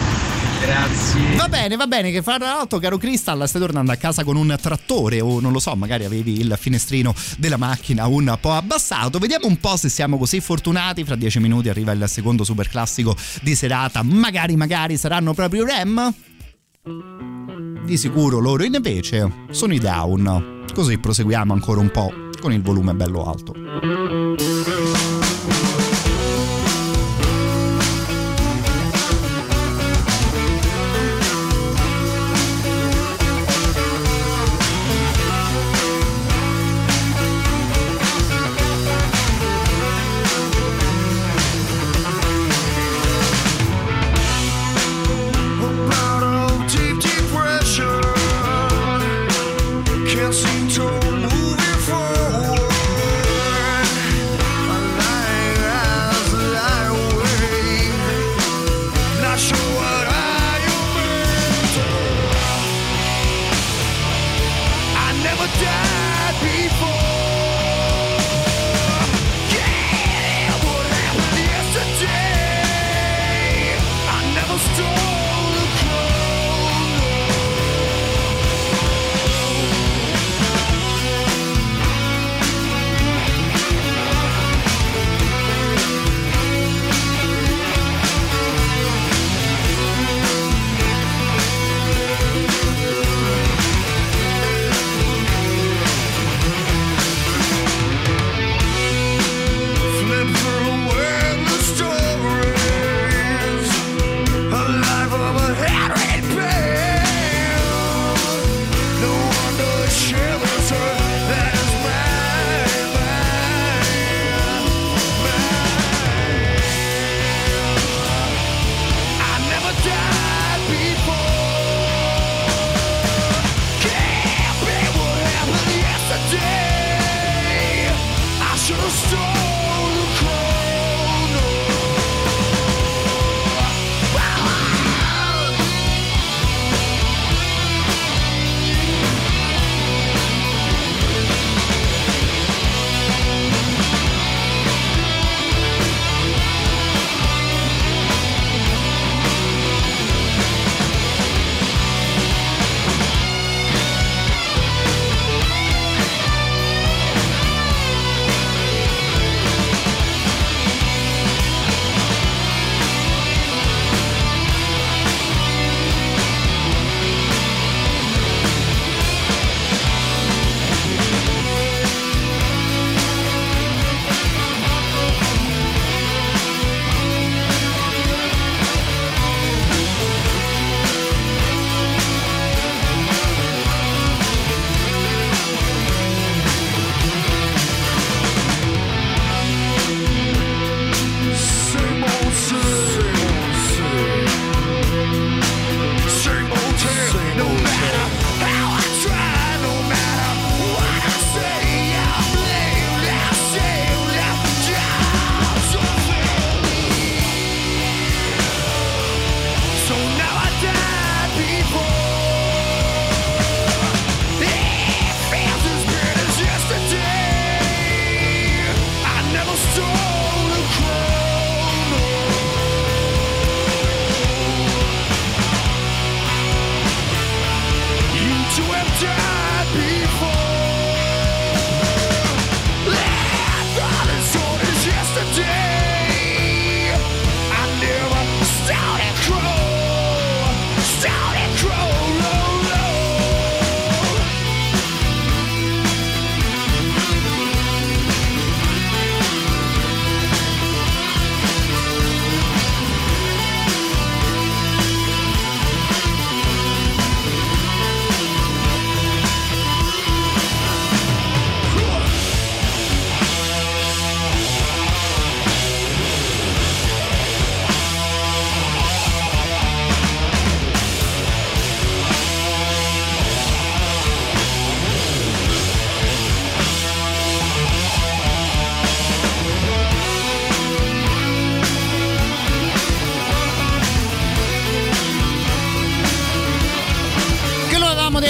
Grazie. Va bene, va bene, che fra l'altro, caro Crystal, stai tornando a casa con un trattore, o non lo so, magari avevi il finestrino della macchina un po' abbassato. Vediamo un po' se siamo così fortunati. Fra dieci minuti arriva il secondo super classico di serata. Magari, magari saranno proprio Ram. Di sicuro loro invece sono i Down. Così proseguiamo ancora un po' con il volume bello alto. Can't seem to move it forward.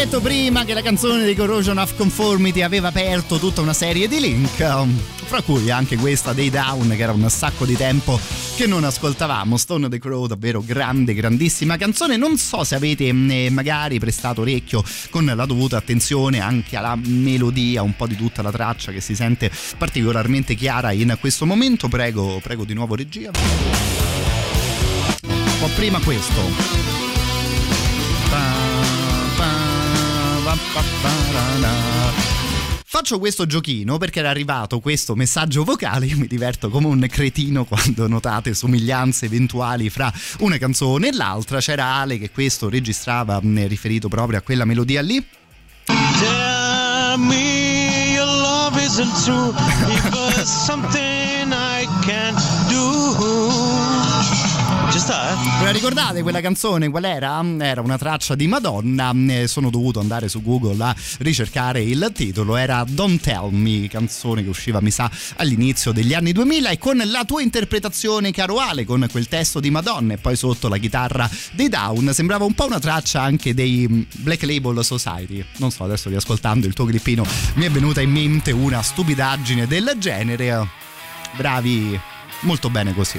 detto prima che la canzone di Corrosion of Conformity aveva aperto tutta una serie di link, fra cui anche questa dei Down, che era un sacco di tempo che non ascoltavamo. Stone the Crow, davvero grande, grandissima canzone. Non so se avete magari prestato orecchio con la dovuta attenzione anche alla melodia, un po' di tutta la traccia che si sente particolarmente chiara in questo momento. Prego, prego di nuovo regia. Un po' prima questo. Faccio questo giochino perché era arrivato questo messaggio vocale. Io mi diverto come un cretino quando notate somiglianze eventuali fra una canzone e l'altra. C'era Ale che questo registrava riferito proprio a quella melodia lì. Tell me your love isn't true, it's something I can't do. Ci sta, eh? Ve la ricordate quella canzone? Qual era? Era una traccia di Madonna. Sono dovuto andare su Google a ricercare il titolo. Era Don't Tell Me, canzone che usciva mi sa all'inizio degli anni duemila. E con la tua interpretazione, caro Ale, con quel testo di Madonna e poi sotto la chitarra dei Down, sembrava un po' una traccia anche dei Black Label Society. Non so, adesso riascoltando il tuo clippino mi è venuta in mente una stupidaggine del genere. Bravi, molto bene così.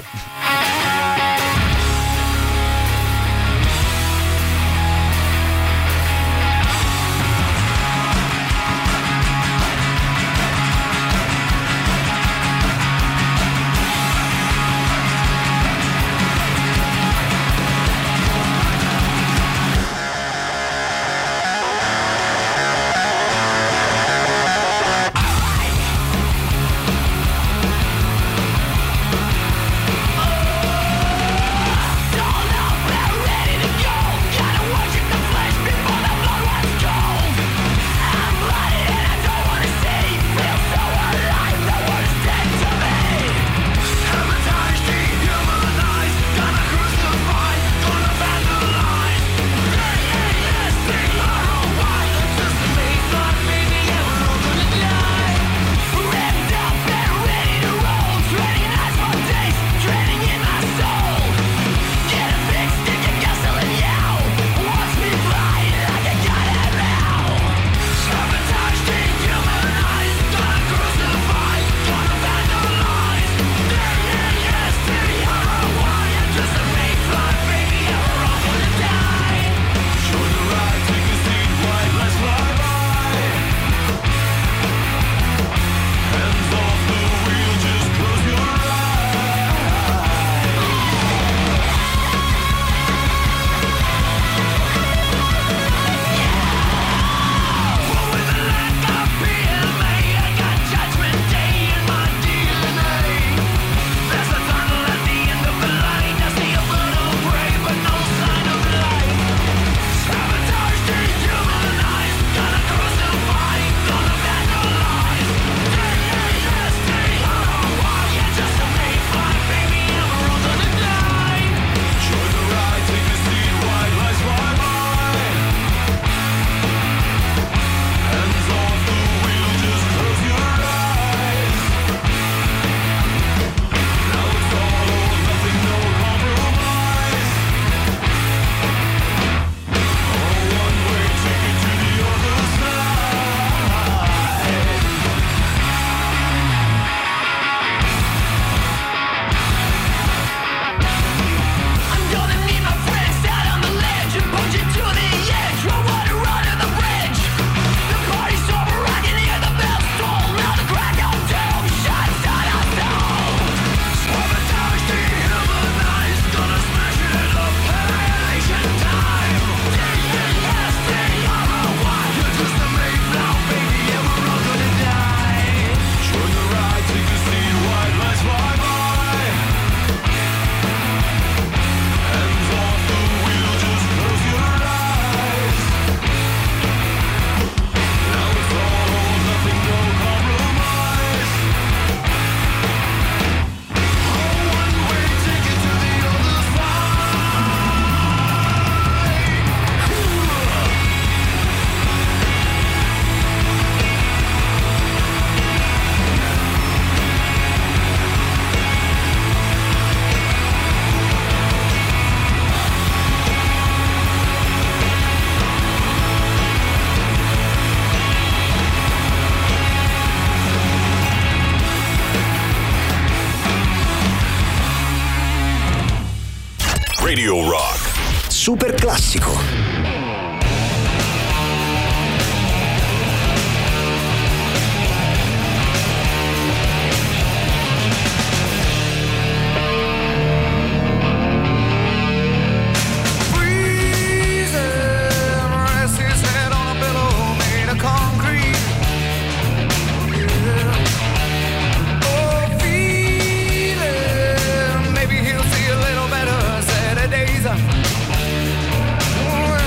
Radio Rock. Super classico. We'll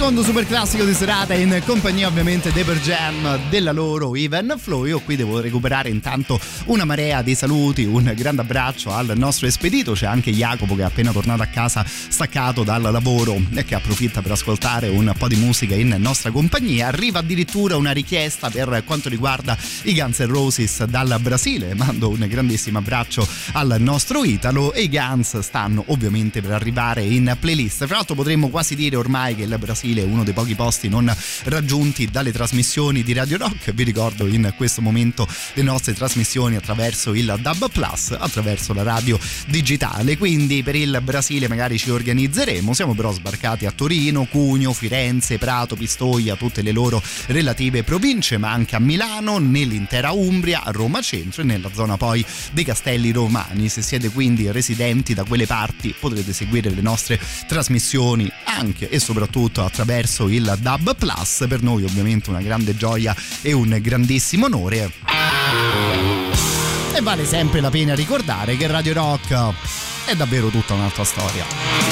Secondo super classico di serata in compagnia ovviamente dei Per Jam, della loro Even Flow. Io qui devo recuperare intanto una marea di saluti, un grande abbraccio al nostro espedito, c'è anche Jacopo che è appena tornato a casa staccato dal lavoro e che approfitta per ascoltare un po' di musica in nostra compagnia. Arriva addirittura una richiesta per quanto riguarda i Guns N' Roses dal Brasile, mando un grandissimo abbraccio al nostro Italo, e i Guns stanno ovviamente per arrivare in playlist. Fra l'altro potremmo quasi dire ormai che il Brasile è uno dei pochi posti non raggiunti dalle trasmissioni di Radio Rock. Vi ricordo in questo momento le nostre trasmissioni attraverso il D A B Plus, attraverso la radio digitale, quindi per il Brasile magari ci organizzeremo. Siamo però sbarcati a Torino, Cugno, Firenze, Prato, Pistoia, tutte le loro relative province, ma anche a Milano, nell'intera Umbria, a Roma Centro e nella zona poi dei Castelli Romani. Se siete quindi residenti da quelle parti potrete seguire le nostre trasmissioni anche e soprattutto attraverso il D A B Plus. Per noi ovviamente una grande gioia e un grandissimo onore, e vale sempre la pena ricordare che Radio Rock è davvero tutta un'altra storia.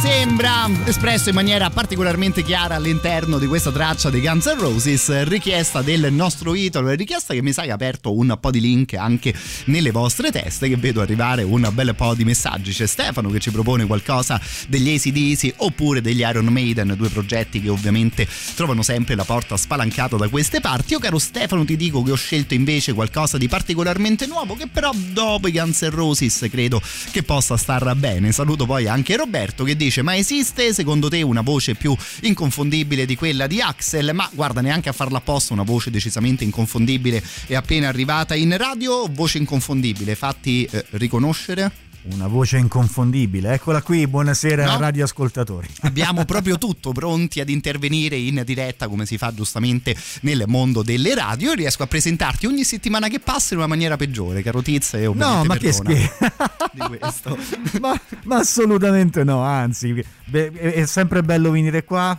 ci sembra espresso in maniera particolarmente chiara all'interno di questa traccia dei Guns N' Roses, richiesta del nostro Italo, richiesta che mi sa che ha aperto un po' di link anche nelle vostre teste, che vedo arrivare un bel po' di messaggi. C'è Stefano che ci propone qualcosa degli A C D C oppure degli Iron Maiden, due progetti che ovviamente trovano sempre la porta spalancata da queste parti. Io, caro Stefano, ti dico che ho scelto invece qualcosa di particolarmente nuovo, che però dopo i Guns N' Roses credo che possa star bene. Saluto poi anche Roberto che dice: ma esiste secondo te una voce più inconfondibile di quella di Axel? Ma guarda, neanche a farla apposta, una voce decisamente inconfondibile è appena arrivata in radio. Voce inconfondibile, fatti eh, riconoscere. Una voce inconfondibile, eccola qui, buonasera, no? Radioascoltatori. Abbiamo proprio tutto pronti ad intervenire in diretta, come si fa giustamente nel mondo delle radio. Io riesco a presentarti ogni settimana che passa in una maniera peggiore, caro Tizio, e ovviamente no, ma che scherzo di questo. ma, ma assolutamente no, anzi, beh, è sempre bello venire qua.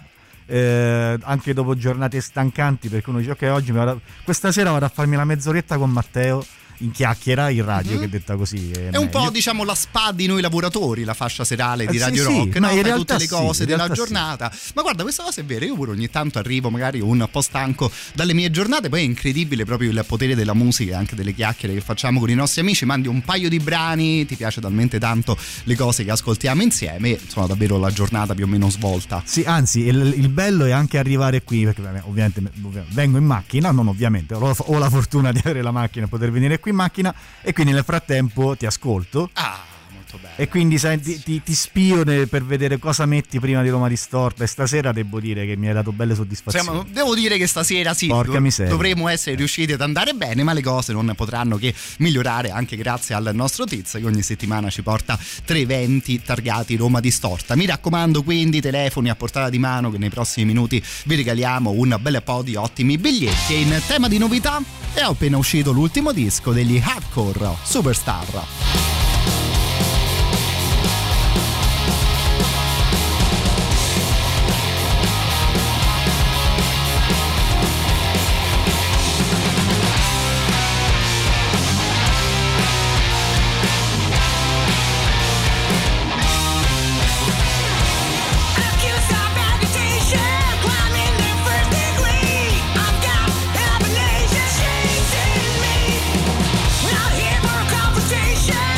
Eh, anche dopo giornate stancanti, perché uno dice ok, oggi mi vado, questa sera vado a farmi la mezz'oretta con Matteo in chiacchiera in radio, mm-hmm. che detta così è, è un po', diciamo, la spa di noi lavoratori, la fascia serale di eh, Radio sì, Rock, sì, no? Fai tutte le cose sì, della giornata sì. Ma guarda, questa cosa è vera, io pure ogni tanto arrivo magari un po' stanco dalle mie giornate. Poi è incredibile proprio il potere della musica e anche delle chiacchiere che facciamo con i nostri amici. Mandi un paio di brani, ti piace talmente tanto le cose che ascoltiamo insieme, insomma davvero la giornata più o meno svolta. Sì, anzi il, il bello è anche arrivare qui, perché ovviamente vengo in macchina, non ovviamente, ho la fortuna di avere la macchina e poter venire qui in macchina, e quindi nel frattempo ti ascolto. Ah, molto bello. E quindi sai, ti, ti, ti spio per vedere cosa metti prima di Roma Distorta, e stasera devo dire che mi hai dato belle soddisfazioni. Siamo, devo dire che stasera sì, Porca miseria. dovremo essere riusciti ad andare bene, ma le cose non potranno che migliorare anche grazie al nostro Tizio, che ogni settimana ci porta tre eventi targati Roma Distorta. Mi raccomando, quindi telefoni a portata di mano, che nei prossimi minuti vi regaliamo un bel po' di ottimi biglietti. E in tema di novità è appena uscito l'ultimo disco degli Hardcore, Superstar. Yeah!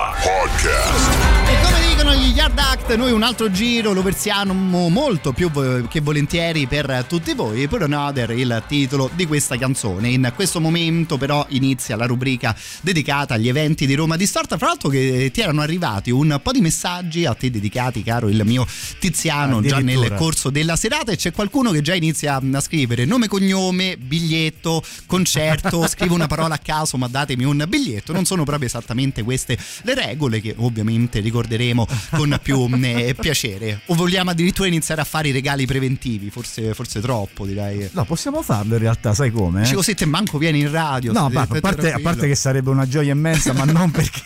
Rock Podcast. E come dicono gli Yard Act, noi un altro giro lo versiamo molto più che volentieri per tutti voi. Per Another, il titolo di questa canzone. In questo momento però inizia la rubrica dedicata agli eventi di Roma Distorta. Fra l'altro che ti erano arrivati un po' di messaggi a te dedicati, caro il mio Tiziano, già nel corso della serata, e c'è qualcuno che già inizia a scrivere nome, cognome, biglietto, concerto, scrivo una parola a caso ma datemi un biglietto. Non sono proprio esattamente queste le regole, che ovviamente ricorderemo con più eh, piacere. O vogliamo addirittura iniziare a fare i regali preventivi, forse, forse troppo direi. No, possiamo farlo in realtà, sai come? Eh? Cioè, così te manco vieni in radio. No, ma a parte, a parte che sarebbe una gioia immensa, ma non perché...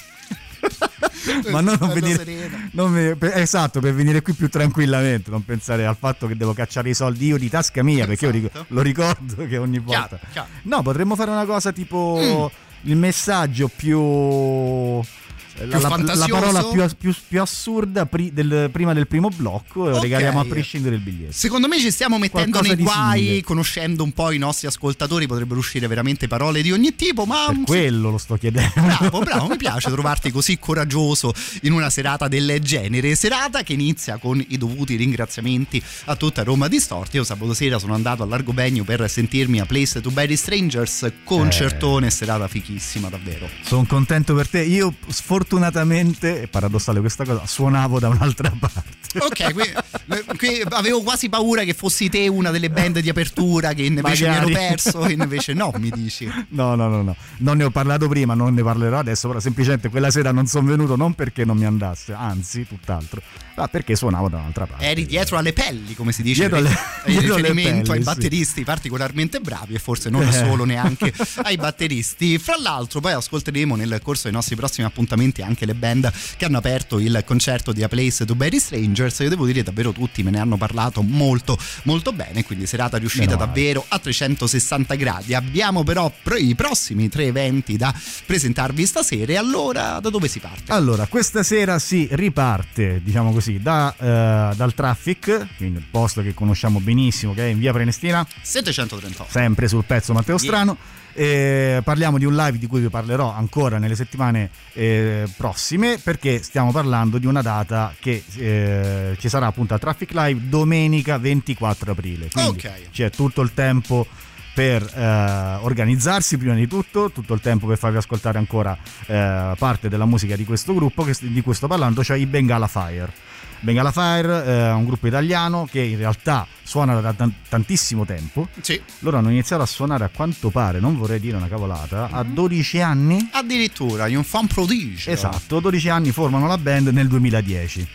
ma non, non venire, non mi, per, esatto, per venire qui più tranquillamente, non pensare al fatto che devo cacciare i soldi io di tasca mia, esatto. Perché io ric- lo ricordo che ogni volta chiaro, chiaro. No, potremmo fare una cosa tipo mm. il messaggio più... La, la, la parola più, più, più assurda pri, del, prima del primo blocco, e okay. Regaliamo a prescindere il biglietto. Secondo me ci stiamo mettendo qualcosa nei guai simile. Conoscendo un po' i nostri ascoltatori potrebbero uscire veramente parole di ogni tipo, ma per quello lo sto chiedendo. Bravo, bravo, mi piace trovarti così coraggioso in una serata del genere. Serata che inizia con i dovuti ringraziamenti a tutta Roma Distorta. Io sabato sera sono andato a Largo Venue per sentirmi a Place to Bury Strangers. Concertone, eh. Serata fichissima davvero. Sono contento per te. Io sfortunatamente Fortunatamente, è paradossale questa cosa, suonavo da un'altra parte. Ok, qui, qui avevo quasi paura che fossi te una delle band di apertura che invece magari. Mi ero perso, e invece no, mi dici. No, no, no, no, non ne ho parlato prima, non ne parlerò adesso, però semplicemente quella sera non sono venuto non perché non mi andasse, anzi, tutt'altro, ma perché suonavo da un'altra parte. Eri dietro alle pelli, come si dice, dietro alle, il dietro riferimento pelli, ai batteristi sì. Particolarmente bravi e forse non eh. solo neanche ai batteristi. Fra l'altro poi ascolteremo nel corso dei nostri prossimi appuntamenti anche le band che hanno aperto il concerto di A Place to Bury Strangers. Io devo dire davvero tutti me ne hanno parlato molto molto bene, quindi serata riuscita no, davvero eh. a trecentosessanta gradi. Abbiamo però i prossimi tre eventi da presentarvi stasera, e allora da dove si parte? Allora questa sera si riparte, diciamo così, da, eh, dal Traffic, quindi il posto che conosciamo benissimo, che è in via Prenestina settecentotrentotto, sempre sul pezzo Matteo Strano. Eh, parliamo di un live di cui vi parlerò ancora nelle settimane eh, prossime, perché stiamo parlando di una data che eh, ci sarà appunto a Traffic Live domenica ventiquattro aprile, quindi okay. C'è tutto il tempo per eh, organizzarsi prima di tutto, tutto il tempo per farvi ascoltare ancora eh, parte della musica di questo gruppo che, di cui sto parlando, cioè i Bengala Fire. Bengala Fire è eh, un gruppo italiano che in realtà suona da t- tantissimo tempo. Sì. Loro hanno iniziato a suonare, a quanto pare, non vorrei dire una cavolata, mm-hmm. a dodici anni. Addirittura, in un fan prodigio. Esatto, dodici anni, formano la band nel duemiladieci.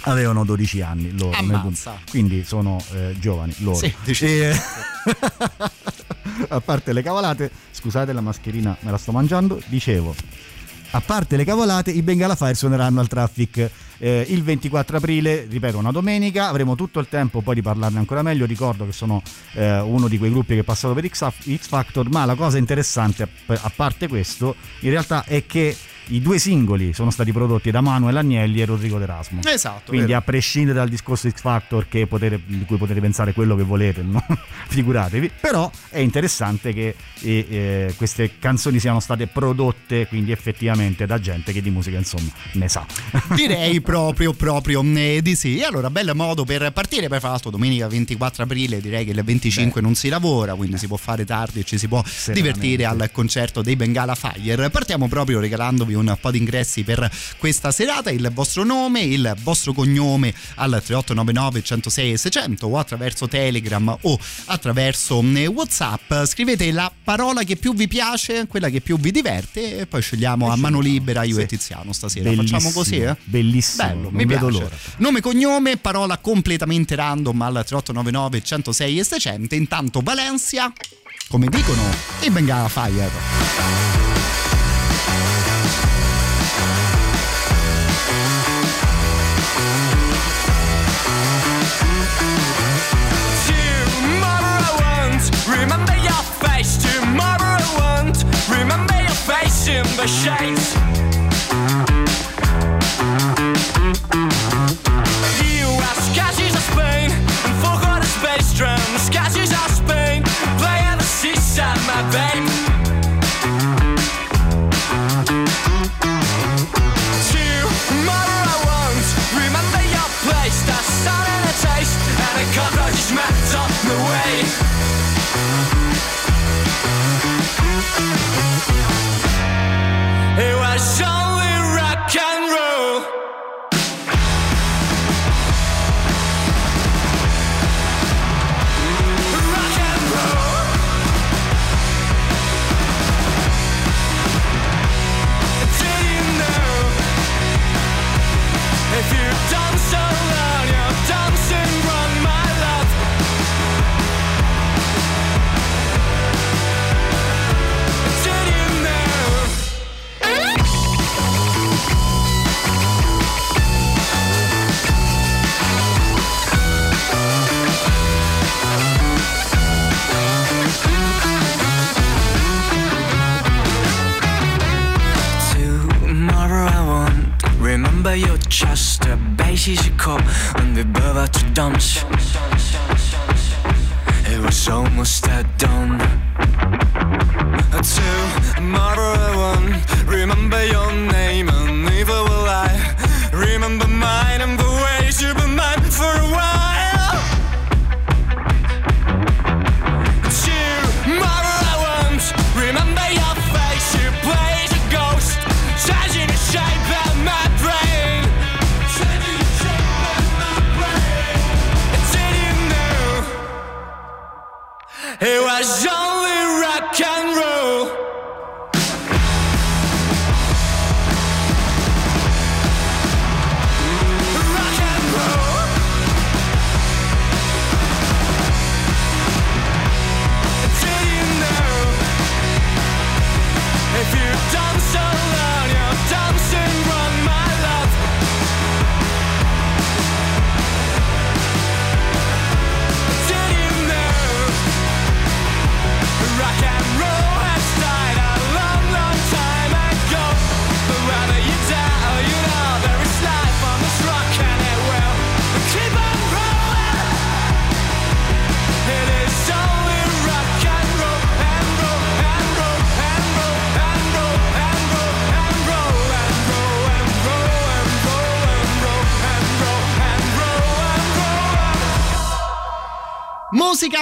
Avevano dodici anni loro. Ammazza. Quindi sono eh, giovani loro. Sì, e... a parte le cavolate, scusate la mascherina, me la sto mangiando, dicevo. A parte le cavolate, i Bengala Fire suoneranno al Traffic eh, il ventiquattro aprile, ripeto, una domenica. Avremo tutto il tempo poi di parlarne ancora meglio. Ricordo che sono eh, uno di quei gruppi che è passato per X Factor, ma la cosa interessante, a parte questo, in realtà è che i due singoli sono stati prodotti da Manuel Agnelli e Rodrigo D'Erasmo. Esatto. Quindi vero. A prescindere dal discorso X Factor, che potete, di cui potete pensare quello che volete, no? Figuratevi. Però è interessante che e, e, queste canzoni siano state prodotte quindi effettivamente da gente che di musica insomma ne sa. Direi proprio proprio di sì. E allora bel modo per partire. Poi fra l'altro domenica ventiquattro aprile direi che il venticinque Beh. non si lavora, quindi si può fare tardi e ci si può Serenamente. divertire al concerto dei Bengala Fire. Partiamo proprio regalandovi un po' di ingressi per questa serata. Il vostro nome, il vostro cognome al tre otto nove nove uno zero sei sei zero zero o attraverso Telegram o attraverso WhatsApp. Scrivete la parola che più vi piace, quella che più vi diverte, e poi scegliamo e a mano libera io sì. e Tiziano stasera. Bellissimo, facciamo così eh? Bellissimo, bello, mi piace l'ora. Nome, cognome, parola completamente random al tre otto nove nove uno zero sei sei zero zero. Intanto Valencia, come dicono i Bengala Fire. Remember your face, tomorrow I won't. Remember your face in the shades. You are sketches of Spain, and forgot a space drum. Sketches of Spain, play at the seaside, my babe.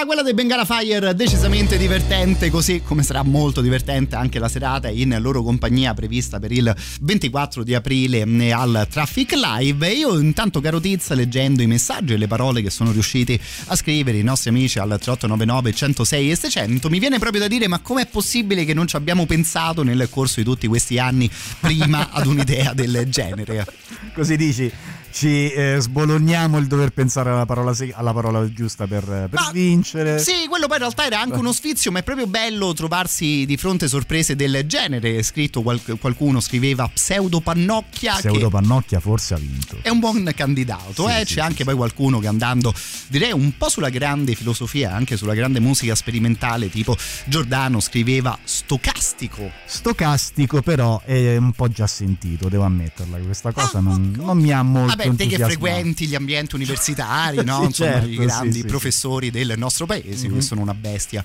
Quella dei Bengala Fire, decisamente divertente, così come sarà molto divertente anche la serata in loro compagnia prevista per il ventiquattro di aprile al Traffic Live. Io intanto, caro Tiz, leggendo i messaggi e le parole che sono riusciti a scrivere i nostri amici al trentotto novantanove centosei e seicento, mi viene proprio da dire: ma com'è possibile che non ci abbiamo pensato nel corso di tutti questi anni prima ad un'idea del genere? Così dici? Ci eh, sbologniamo il dover pensare alla parola, alla parola giusta per, per ma, vincere. Sì, quello poi in realtà era anche uno sfizio, ma è proprio bello trovarsi di fronte sorprese del genere. Scritto qual- qualcuno scriveva Pseudo Pannocchia. Pseudo Pannocchia forse ha vinto. È un buon candidato, sì, eh? sì, C'è sì, anche sì. Poi qualcuno che, andando direi un po' sulla grande filosofia, anche sulla grande musica sperimentale, tipo Giordano, scriveva Stocastico. Stocastico però è un po' già sentito, devo ammetterla, che questa cosa ah, non, ecco. non mi ha molto Vabbè, te che frequenti gli ambienti universitari, no? sì, Insomma, certo, i grandi sì, sì, professori sì. del nostro paese, mm-hmm. io sono una bestia.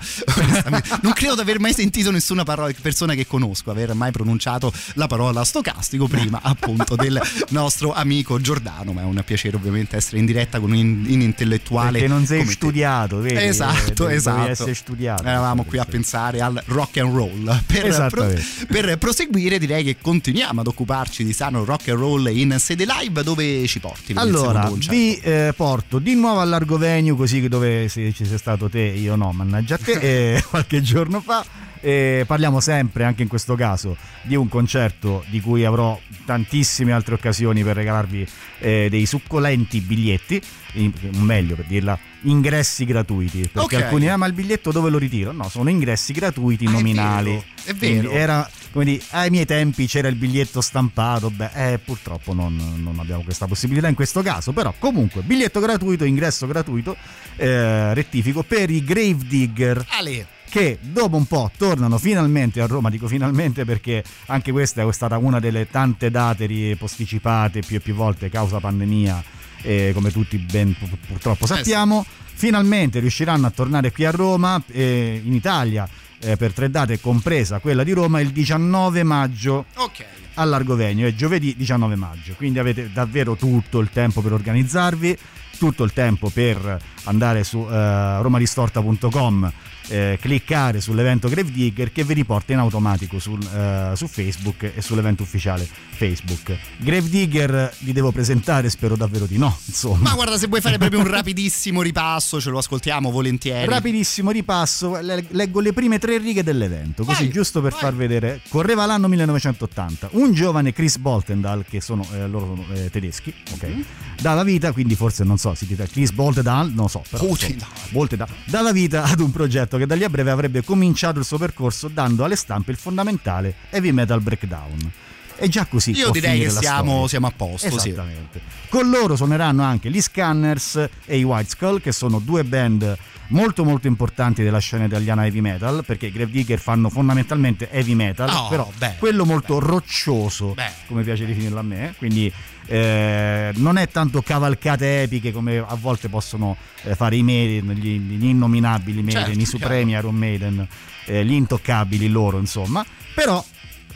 Non credo di aver mai sentito nessuna parola, persona che conosco aver mai pronunciato la parola stocastico prima appunto del nostro amico Giordano, ma è un piacere ovviamente essere in diretta con un in, in intellettuale. Perché non sei come studiato, vedi? Esatto, eh, esatto. Essere studiato. Eravamo qui a pensare al rock and roll. Per, pro- per proseguire direi che continuiamo ad occuparci di sano rock and roll in sede live, dove ci porti? Allora, vi eh, porto di nuovo al Largo Venue, così dove se ci sei stato te, io no, mannaggia te, eh, qualche giorno fa. E parliamo sempre, anche in questo caso, di un concerto di cui avrò tantissime altre occasioni per regalarvi eh, dei succolenti biglietti, in, meglio per dirla ingressi gratuiti, perché okay. alcuni ah ma il biglietto dove lo ritiro? No, sono ingressi gratuiti ah, nominali. È vero, è vero. Quindi era come dire, ai miei tempi c'era il biglietto stampato, beh eh, purtroppo non, non abbiamo questa possibilità in questo caso, però comunque biglietto gratuito, ingresso gratuito, eh, rettifico, per i Gravedigger, Ale, che dopo un po' tornano finalmente a Roma. Dico finalmente perché anche questa è stata una delle tante date posticipate più e più volte causa pandemia, eh, come tutti ben purtroppo sappiamo. Finalmente riusciranno a tornare qui a Roma, eh, in Italia, eh, per tre date, compresa quella di Roma, il diciannove maggio. Ok. a Largo Venue, è giovedì diciannove maggio, quindi avete davvero tutto il tempo per organizzarvi, tutto il tempo per andare su eh, romaristorta punto com, eh, cliccare sull'evento Gravedigger che vi riporta in automatico su, eh, su Facebook e sull'evento ufficiale Facebook. Gravedigger vi devo presentare? Spero davvero di no, insomma. Ma guarda, se vuoi fare proprio un rapidissimo ripasso, ce lo ascoltiamo volentieri. Rapidissimo ripasso, leggo le prime tre righe dell'evento, così vai, giusto per vai. far vedere. Correva l'anno millenovecentottanta, un giovane Chris Boltendahl, che sono eh, loro sono eh, tedeschi, ok, mm-hmm. dava vita, quindi forse non so, si dice Chris Boltendahl, non so, però Boltendahl. So, Boltendahl, dava vita ad un progetto che da lì a breve avrebbe cominciato il suo percorso dando alle stampe il fondamentale heavy metal breakdown. E già così io direi che siamo, siamo a posto. Esattamente. Sì. Con loro suoneranno anche gli Scanners e i White Skull, che sono due band molto molto importanti della scena italiana heavy metal, perché i Gravedigger fanno fondamentalmente heavy metal, oh, però beh, quello molto beh. roccioso, beh. come piace definirlo a me, quindi eh, non è tanto cavalcate epiche come a volte possono eh, fare i Maiden, gli, gli innominabili Maiden, certo, i Supremi Iron Maiden, eh, gli intoccabili loro, insomma. Però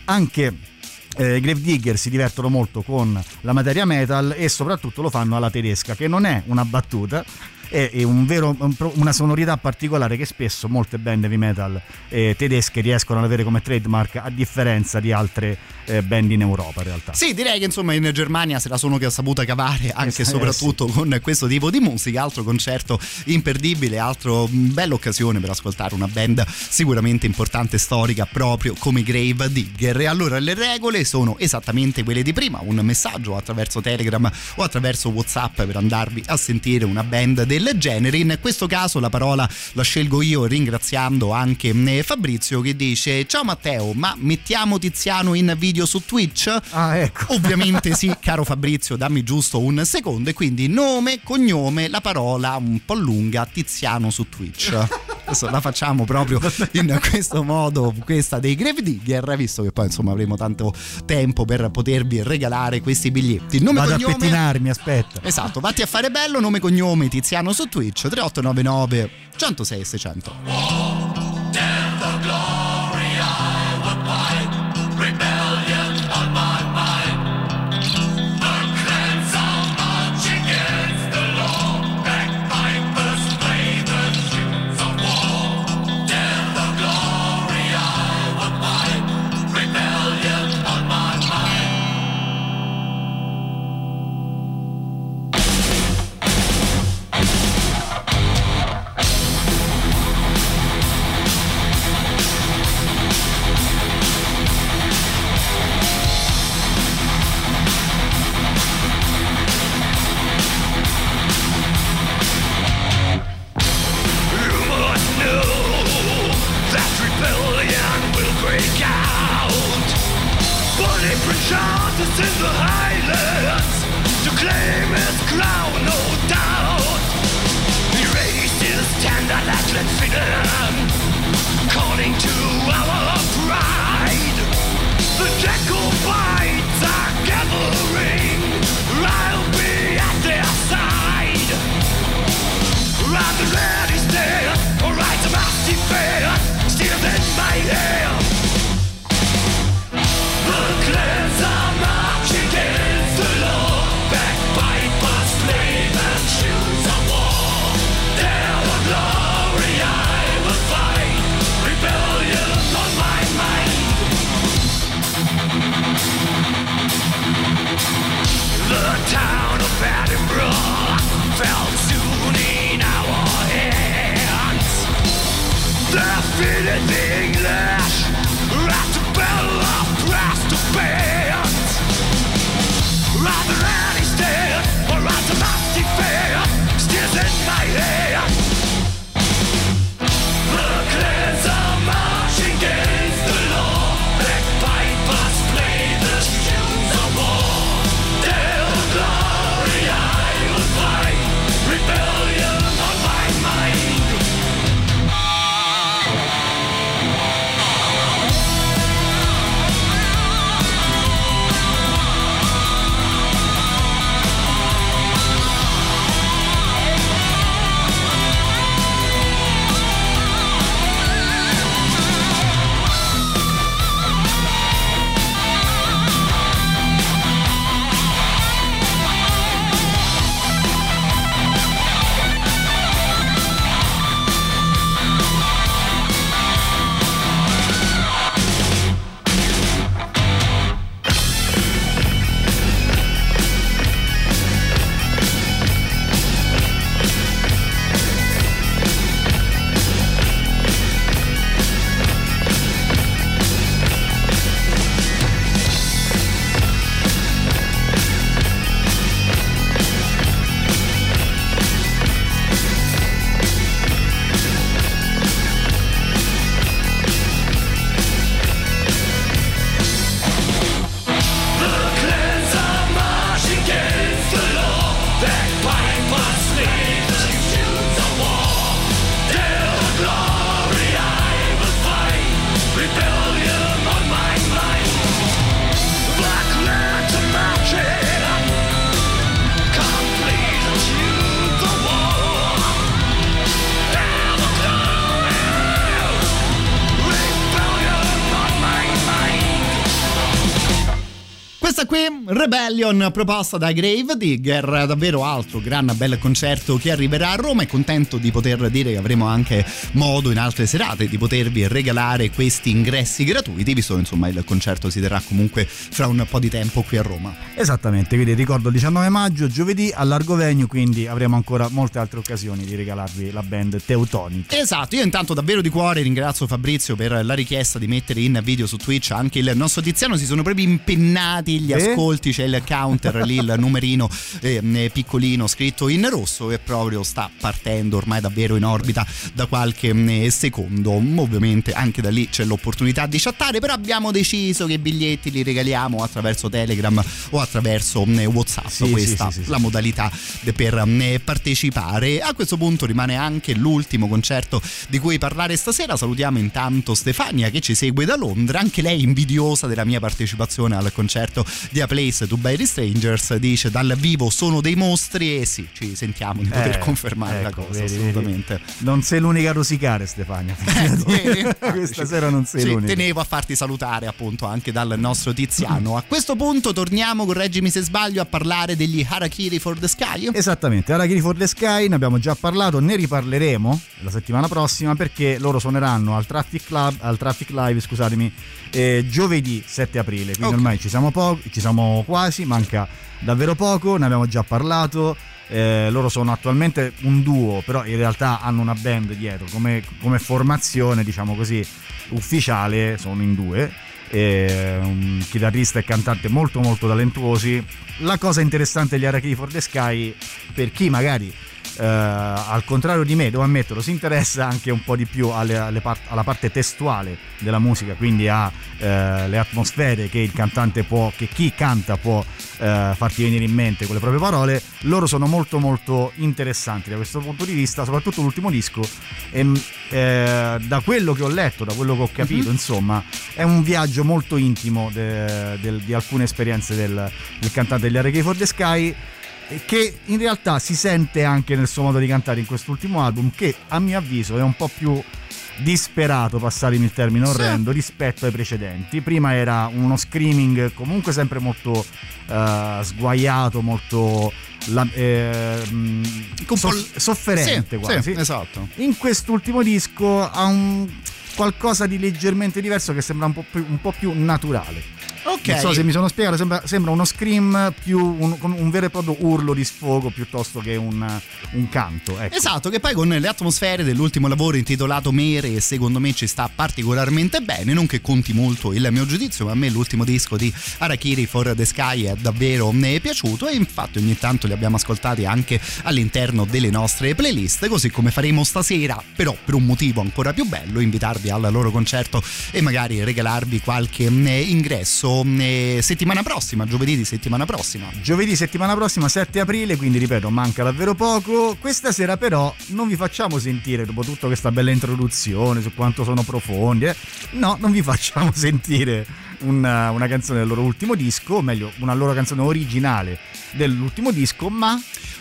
anche Eh, i Gravedigger si divertono molto con la materia metal e soprattutto lo fanno alla tedesca, che non è una battuta, è, è un vero, un, una sonorità particolare che spesso molte band heavy metal eh, tedesche riescono ad avere come trademark, a differenza di altre eh, band in Europa in realtà. Sì, direi che insomma in Germania se la sono saputa cavare anche e soprattutto eh, sì. con questo tipo di musica. Altro concerto imperdibile, altro bella occasione per ascoltare una band sicuramente importante, storica, proprio come Gravedigger. E allora le regole sono esattamente quelle di prima: un messaggio attraverso Telegram o attraverso WhatsApp per andarvi a sentire una band del genere. In questo caso la parola la scelgo io, ringraziando anche Fabrizio che dice: ciao Matteo, ma mettiamo Tiziano in video su Twitch? Ah, ecco. Ovviamente sì, caro Fabrizio, dammi giusto un secondo. E quindi nome, cognome, la parola un po' lunga, Tiziano su Twitch. Adesso la facciamo proprio in questo modo, questa dei Gravedigger, visto che poi insomma avremo tanto tempo per potervi regalare questi biglietti. Nome, vado cognome, a pettinarmi, aspetta. Esatto, vatti a fare bello. Nome, cognome, Tiziano su Twitch. Tre otto nove nove centosei seicento. We'll be right back. Questa qui, Rebellion, proposta da Gravedigger, davvero altro gran bel concerto che arriverà a Roma, e contento di poter dire che avremo anche modo in altre serate di potervi regalare questi ingressi gratuiti, visto che insomma il concerto si terrà comunque fra un po' di tempo qui a Roma. Esattamente, quindi ricordo il diciannove maggio, giovedì, a Largo Venue, quindi avremo ancora molte altre occasioni di regalarvi la band Teutonic. Esatto, io intanto davvero di cuore ringrazio Fabrizio per la richiesta di mettere in video su Twitch anche il nostro Tiziano, si sono proprio impennati gli ascolti, c'è il counter lì, il numerino eh, piccolino scritto in rosso, e proprio sta partendo ormai davvero in orbita da qualche eh, secondo. Ovviamente anche da lì c'è l'opportunità di chattare, però abbiamo deciso che i biglietti li regaliamo attraverso Telegram o attraverso eh, WhatsApp, sì, questa sì, sì, sì, la modalità per eh, partecipare. A questo punto rimane anche l'ultimo concerto di cui parlare stasera. Salutiamo intanto Stefania che ci segue da Londra, anche lei invidiosa della mia partecipazione al concerto di A Place to Bury Strangers, dice dal vivo sono dei mostri, e sì, ci sentiamo di poter eh, confermare, ecco, la cosa, vedi, assolutamente vedi. Non sei l'unica a rosicare, Stefania, eh, questa ci, sera non sei ci l'unica. Tenevo a farti salutare appunto anche dal nostro Tiziano. A questo punto torniamo, correggimi se sbaglio, a parlare degli Harakiri for the Sky. Esattamente, Harakiri for the Sky, ne abbiamo già parlato, ne riparleremo la settimana prossima, perché loro suoneranno al Traffic Club, al Traffic Live, scusatemi, eh, giovedì sette aprile, quindi okay, ormai ci siamo poco, ci siamo quasi, manca davvero poco, ne abbiamo già parlato. Eh, loro sono attualmente un duo, però in realtà hanno una band dietro come, come formazione, diciamo così, ufficiale sono in due, eh, un chitarrista e cantante molto molto talentuosi. La cosa interessante degli Harakiri for the Sky, per chi magari Uh, al contrario di me, devo ammetterlo, si interessa anche un po' di più alle, alle part- alla parte testuale della musica, quindi a uh, le atmosfere che il cantante può, che chi canta può uh, farti venire in mente con le proprie parole. Loro sono molto molto interessanti da questo punto di vista, soprattutto l'ultimo disco, e, uh, da quello che ho letto, da quello che ho capito, mm-hmm, insomma è un viaggio molto intimo de, de, di alcune esperienze del, del cantante degli Harakiri for the Sky, che in realtà si sente anche nel suo modo di cantare in quest'ultimo album, che a mio avviso è un po' più disperato, passatemi il termine orrendo, sì, rispetto ai precedenti. Prima era uno screaming comunque sempre molto uh, sguaiato, molto la, eh, soff- sofferente, sì, quasi, sì, esatto. In quest'ultimo disco ha un qualcosa di leggermente diverso che sembra un po' più, un po' più naturale. Okay. Non so se mi sono spiegato, sembra, sembra uno scream più un, un vero e proprio urlo di sfogo piuttosto che un, un canto, ecco. Esatto, che poi con le atmosfere dell'ultimo lavoro intitolato Mere secondo me ci sta particolarmente bene, non che conti molto il mio giudizio, ma a me l'ultimo disco di Harakiri for the Sky è davvero ne è piaciuto, e infatti ogni tanto li abbiamo ascoltati anche all'interno delle nostre playlist, così come faremo stasera, però per un motivo ancora più bello, invitarvi al loro concerto e magari regalarvi qualche ingresso. Settimana prossima, giovedì di settimana prossima. Giovedì settimana prossima, sette aprile, quindi ripeto, manca davvero poco. Questa sera però non vi facciamo sentire, dopo tutta questa bella introduzione su quanto sono profondi, eh? no, non vi facciamo sentire una, una canzone del loro ultimo disco, o meglio, una loro canzone originale dell'ultimo disco, ma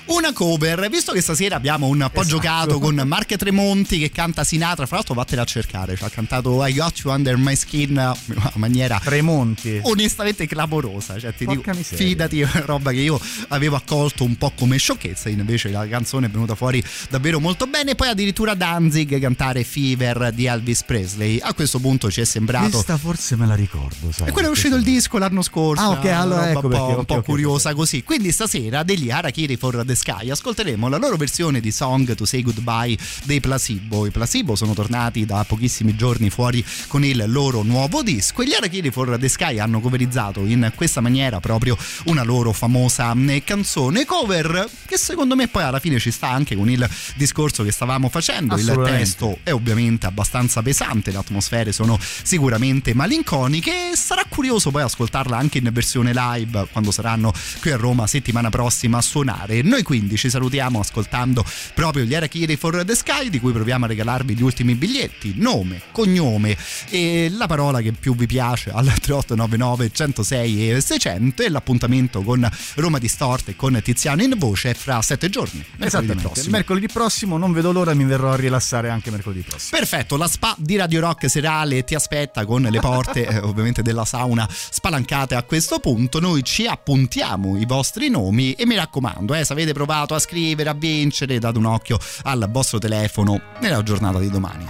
una cover, visto che stasera abbiamo un po' esatto, giocato con Mark Tremonti che canta Sinatra, fra l'altro vattene a cercare, cioè, ha cantato I Got You Under My Skin in una maniera Tremonti onestamente clamorosa, cioè ti Porca dico miseria. Fidati, è una roba che io avevo accolto un po' come sciocchezza, invece la canzone è venuta fuori davvero molto bene. Poi addirittura Danzig cantare Fever di Elvis Presley, a questo punto ci è sembrato questa forse me la ricordo, sai, e quello è uscito il disco l'anno scorso, ah ok, allora ecco perché, un po', okay, un po' okay, curiosa okay. Così, quindi stasera degli Harakiri for the Sky ascolteremo la loro versione di Song to Say Goodbye dei Placebo. I Placebo sono tornati da pochissimi giorni fuori con il loro nuovo disco, e gli Harakiri for the Sky hanno coverizzato in questa maniera proprio una loro famosa canzone cover, che secondo me poi alla fine ci sta anche con il discorso che stavamo facendo. Il testo è ovviamente abbastanza pesante, le atmosfere sono sicuramente malinconiche, e sarà curioso poi ascoltarla anche in versione live quando saranno qui a Roma settimana prossima a suonare. Noi quindi ci salutiamo ascoltando proprio gli Harakiri for the Sky, di cui proviamo a regalarvi gli ultimi biglietti, nome, cognome e la parola che più vi piace al tre otto nove nove, centosei e seicento, e l'appuntamento con Roma Distort e con Tiziano in voce è fra sette giorni, mercoledì prossimo. mercoledì prossimo, non vedo l'ora, mi verrò a rilassare anche mercoledì prossimo. Perfetto, la spa di Radio Rock serale ti aspetta con le porte eh, ovviamente della sauna spalancate a questo punto. Noi ci appuntiamo i vostri nomi e mi raccomando, eh, se avete provato a scrivere, a vincere, date un occhio al vostro telefono nella giornata di domani.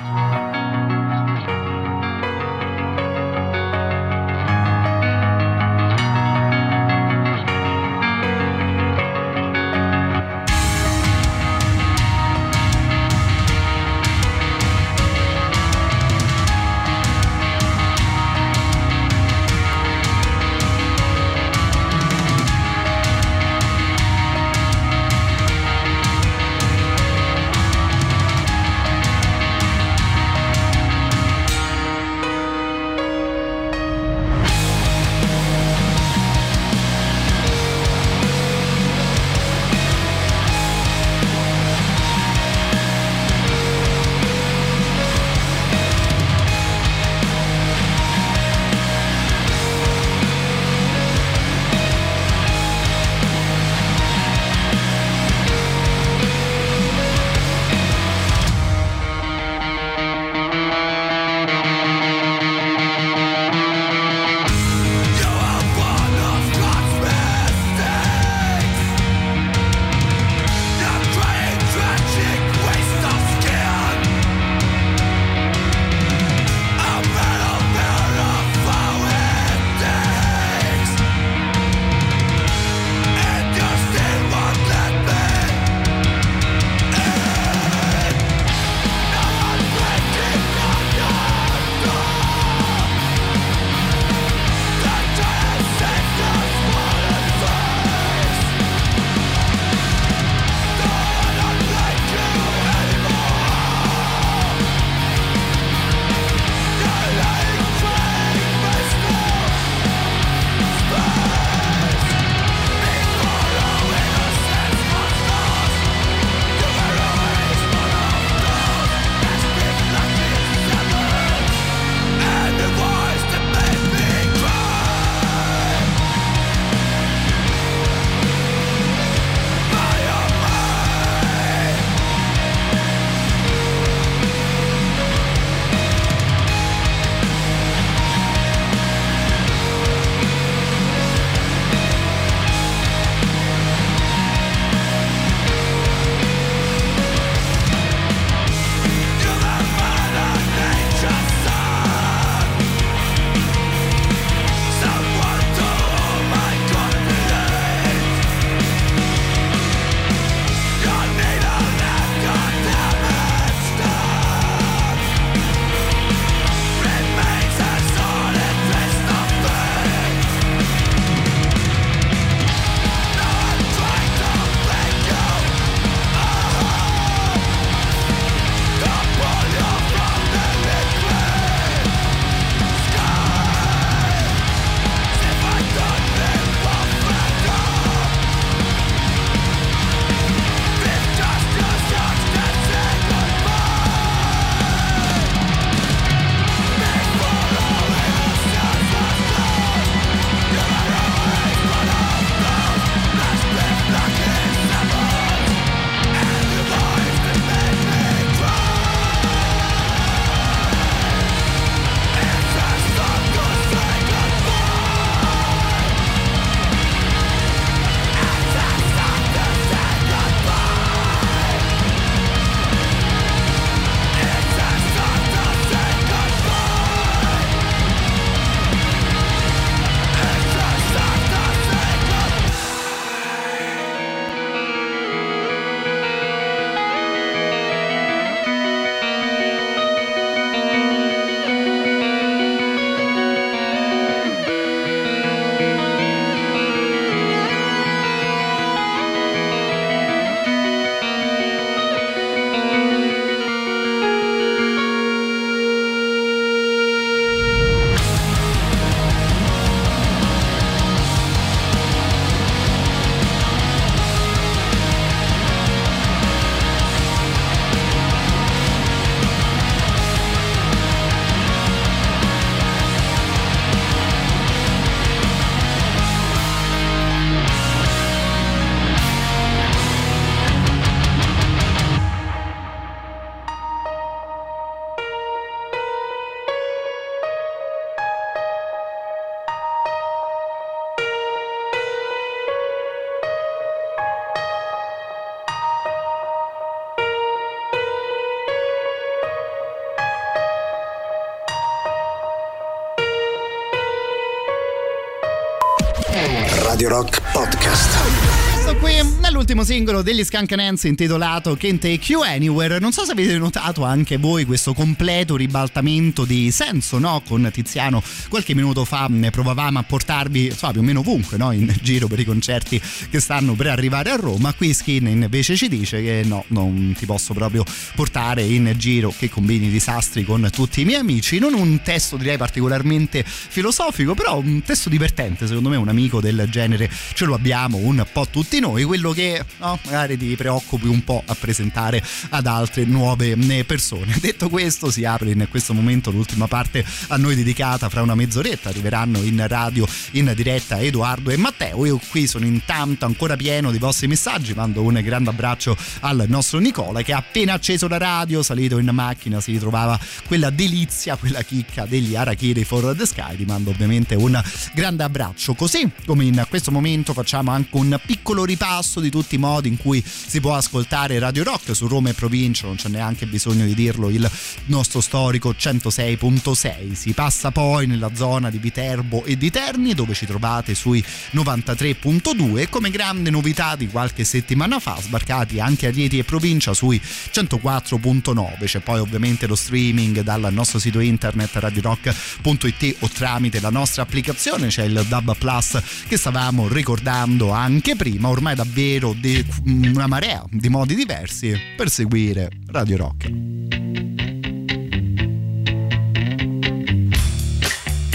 Radio Rock Podcast. Questo qui è l'ultimo singolo degli Skunk Nancy, intitolato Can't Take You Anywhere. Non so se avete notato anche voi questo completo ribaltamento di senso, no? Con Tiziano qualche minuto fa provavamo a portarvi, insomma, più o meno ovunque, no? In giro per i concerti che stanno per arrivare a Roma. Qui Skin invece ci dice che no, non ti posso proprio portare in giro, che combini disastri con tutti i miei amici. Non un testo direi particolarmente filosofico, però un testo divertente. Secondo me un amico del genere ce lo abbiamo un po' tutti noi, quello che, no, magari ti preoccupi un po' a presentare ad altre nuove persone. Detto questo, si apre in questo momento l'ultima parte a noi dedicata. Fra una mezz'oretta arriveranno in radio in diretta Edoardo e Matteo. Io qui sono intanto ancora pieno dei vostri messaggi, mando un grande abbraccio al nostro Nicola che ha appena acceso la radio, salito in macchina, si ritrovava quella delizia, quella chicca degli Harakiri for the Sky. Ti mando ovviamente un grande abbraccio, così come in questo momento facciamo anche un piccolo ripasso di tutti i modi in cui si può ascoltare Radio Rock su Roma e provincia. Non c'è neanche bisogno di dirlo, il nostro storico centosei virgola sei. Si passa poi nella zona di Viterbo e di Terni, dove ci trovate sui novantatré virgola due, e come grande novità di qualche settimana fa sbarcati anche a Rieti e provincia sui centoquattro virgola nove. C'è poi ovviamente lo streaming dal nostro sito internet radio rock punto it o tramite la nostra applicazione. C'è il Dub Plus che stavamo ricordando anche prima, ormai davvero di una marea di modi diversi per seguire Radio Rock.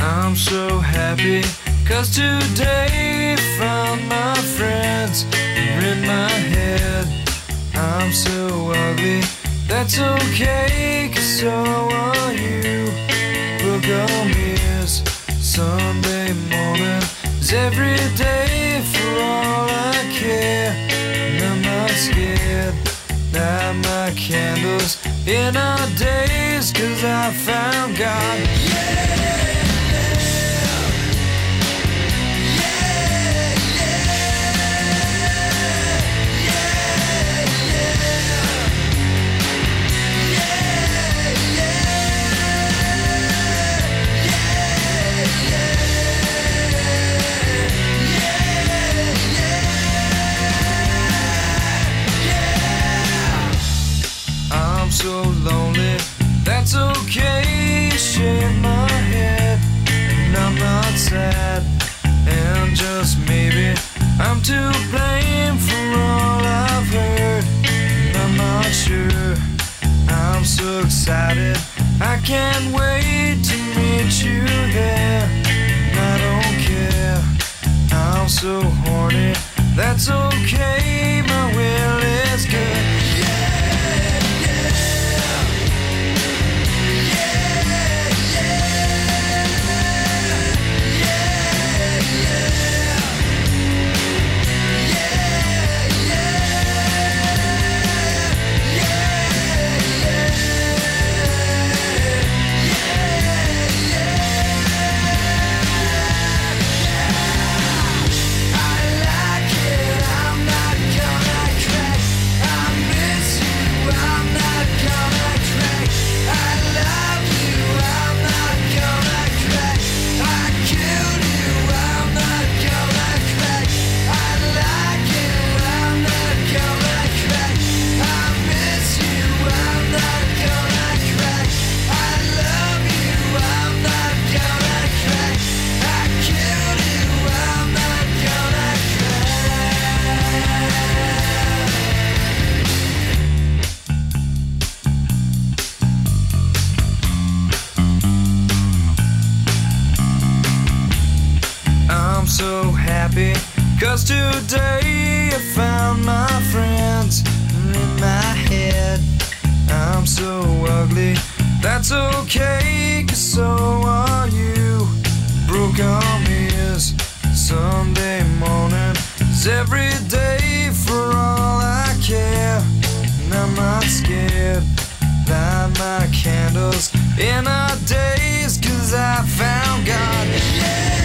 I'm so happy 'cause today found my friends in my head. I'm so ugly, that's okay 'cause so are you. Book of mirrors, Sunday morning is every day for all I care. And I'm not scared, light my candles in our days 'cause I found God. Yeah! I'm so lonely, that's okay, shake my head. And I'm not sad, and just maybe I'm to blame for all I've heard. And I'm not sure, I'm so excited, I can't wait to meet you there. And I don't care, I'm so horny, that's okay, my will is good. So happy 'cause today I found my friends in my head. I'm so ugly, that's okay 'cause so are you. Broke arm is Sunday morning is every day for all I care. And I'm not scared, light my candles in our days 'cause I found God. Yeah. Yeah.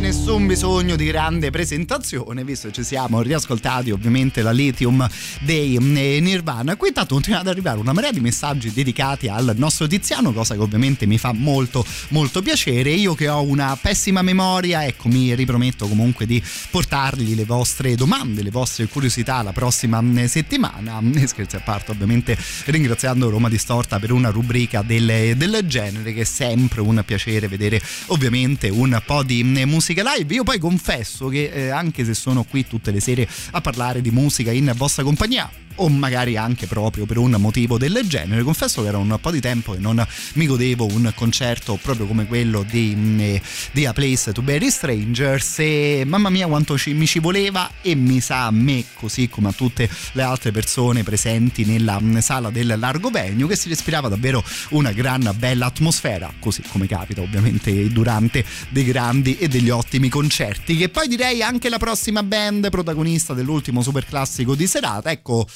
nessun bisogno di grande presentazione, visto che ci siamo riascoltati ovviamente la Lithium dei Nirvana. Qui intanto continua ad arrivare una marea di messaggi dedicati al nostro Tiziano, cosa che ovviamente mi fa molto molto piacere. Io che ho una pessima memoria, ecco, mi riprometto comunque di portargli le vostre domande, le vostre curiosità la prossima settimana. Scherzi a parte, ovviamente ringraziando Roma Distorta per una rubrica del, del genere, che è sempre un piacere vedere ovviamente un po' di musica live. Io poi confesso che eh, anche se sono qui tutte le sere a parlare di musica in vostra compagnia, o magari anche proprio per un motivo del genere, confesso che era un po' di tempo che non mi godevo un concerto proprio come quello di, di A Place to Bury Strangers, e mamma mia quanto ci, mi ci voleva. E mi sa a me, così come a tutte le altre persone presenti nella sala del Largo Venue, che si respirava davvero una gran bella atmosfera, così come capita ovviamente durante dei grandi e degli ottimi concerti. Che poi direi anche la prossima band protagonista dell'ultimo superclassico di serata, ecco,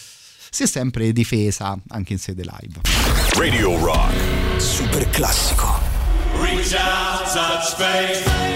si è sempre difesa anche in sede live. Radio Rock super classico. Reach out, touch space.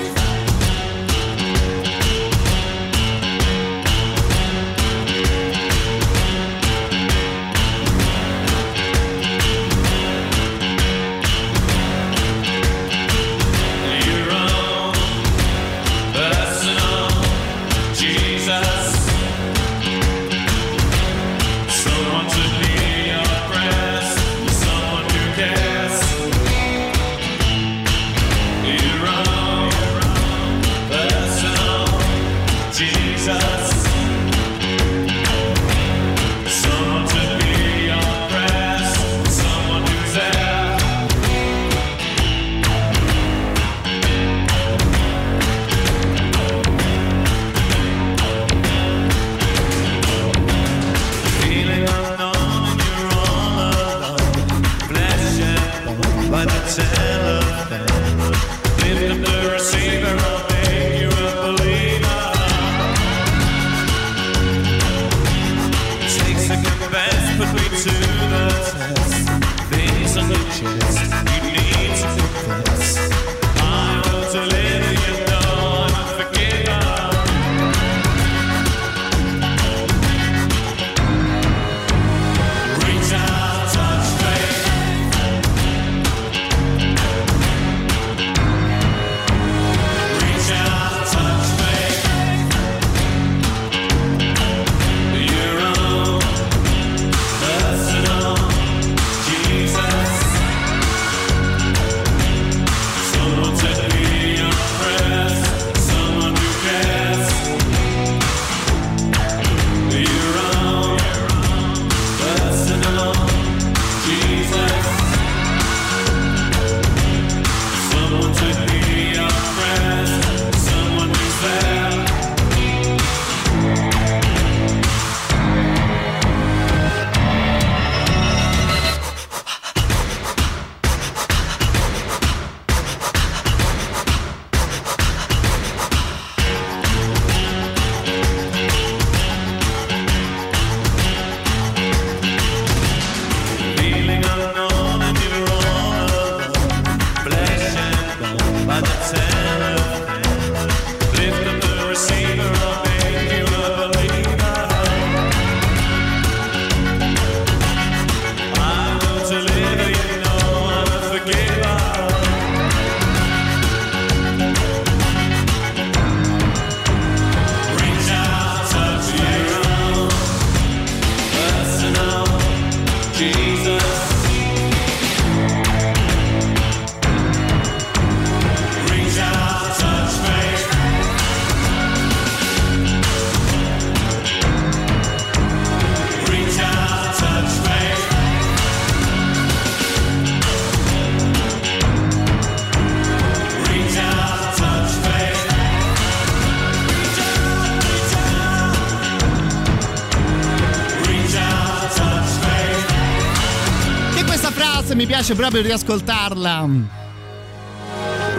Piace proprio riascoltarla.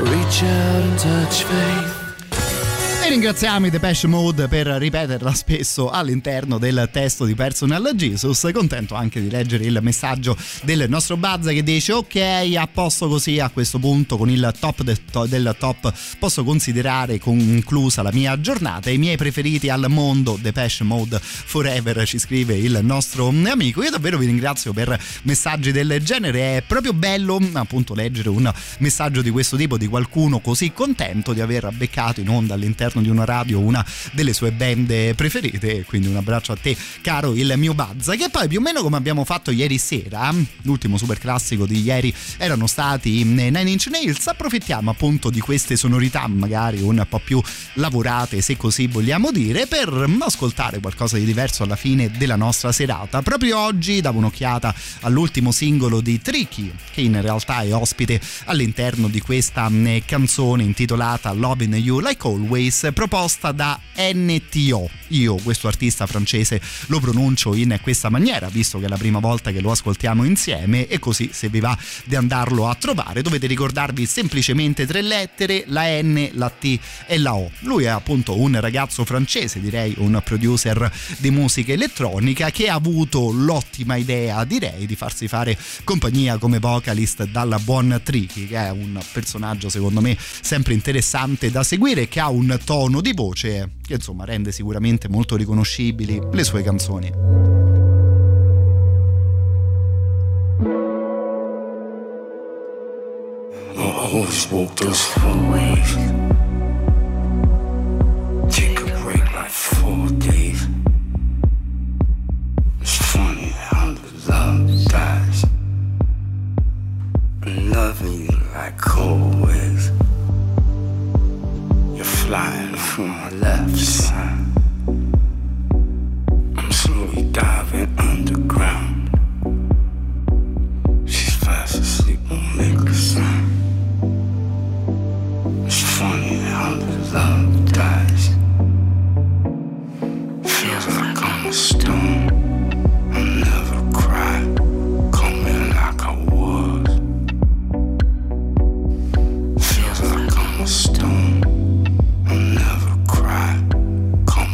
Reach out and touch faith. ringraziamo i Depeche Mode per ripeterla spesso all'interno del testo di Personal Jesus. Contento anche di leggere il messaggio del nostro Bazza che dice: ok, a posto così, a questo punto con il top del top, del top posso considerare conclusa la mia giornata. I miei preferiti al mondo, Depeche Mode Forever, ci scrive il nostro amico. Io davvero vi ringrazio per messaggi del genere, è proprio bello appunto leggere un messaggio di questo tipo di qualcuno così contento di aver beccato in onda all'interno di una radio una delle sue band preferite. Quindi un abbraccio a te caro il mio Bazza, che poi più o meno come abbiamo fatto ieri sera, l'ultimo super classico di ieri erano stati Nine Inch Nails, approfittiamo appunto di queste sonorità magari un po' più lavorate, se così vogliamo dire, per ascoltare qualcosa di diverso alla fine della nostra serata. Proprio oggi davo un'occhiata all'ultimo singolo di Tricky, che in realtà è ospite all'interno di questa canzone intitolata Loving You Like Always, proposta da N T O. Io questo artista francese lo pronuncio in questa maniera visto che è la prima volta che lo ascoltiamo insieme, e così se vi va di andarlo a trovare dovete ricordarvi semplicemente tre lettere, la N, la T e la O. Lui è appunto un ragazzo francese, direi un producer di musica elettronica, che ha avuto l'ottima idea, direi, di farsi fare compagnia come vocalist dalla buon Tricky, che è un personaggio secondo me sempre interessante da seguire, che ha un tono di voce che insomma rende sicuramente molto riconoscibili le sue canzoni. I always walk those four ways. Take a break like four days. It's funny how the love dies. I'm loving you like always. You're flying from my left side. I'm slowly diving underground. She's fast asleep, won't make a sound. It's funny how the love dies. Feels like I'm a stone. I never cry. Coming like I was. Feels like I'm a stone. I never cry. Coming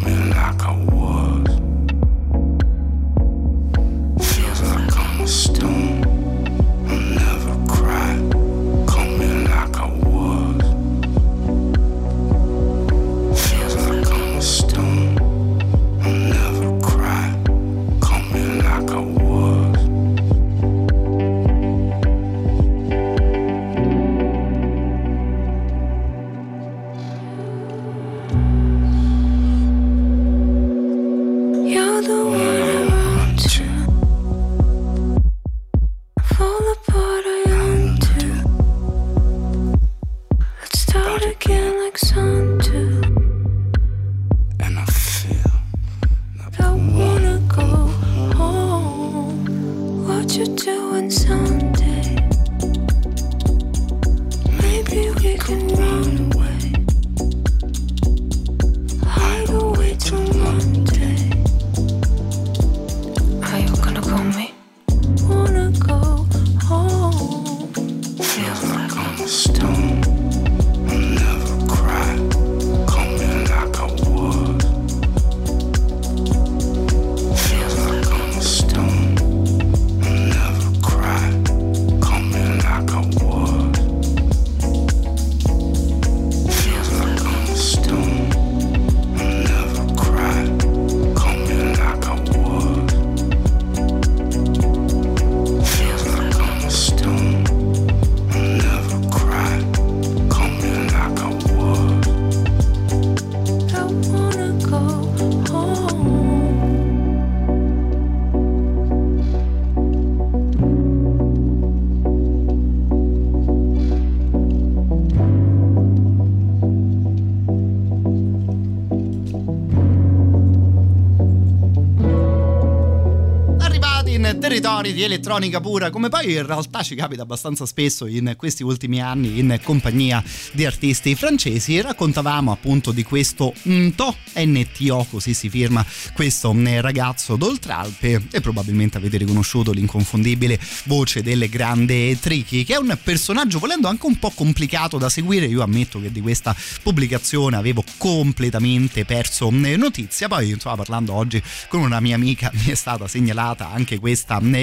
in territori di elettronica pura, come poi in realtà ci capita abbastanza spesso in questi ultimi anni in compagnia di artisti francesi. Raccontavamo appunto di questo Nto, N T O, così si firma questo ragazzo d'Oltralpe, e probabilmente avete riconosciuto l'inconfondibile voce del grande Tricky, che è un personaggio volendo anche un po' complicato da seguire. Io ammetto che di questa pubblicazione avevo completamente perso notizia, poi insomma, parlando oggi con una mia amica mi è stata segnalata anche questa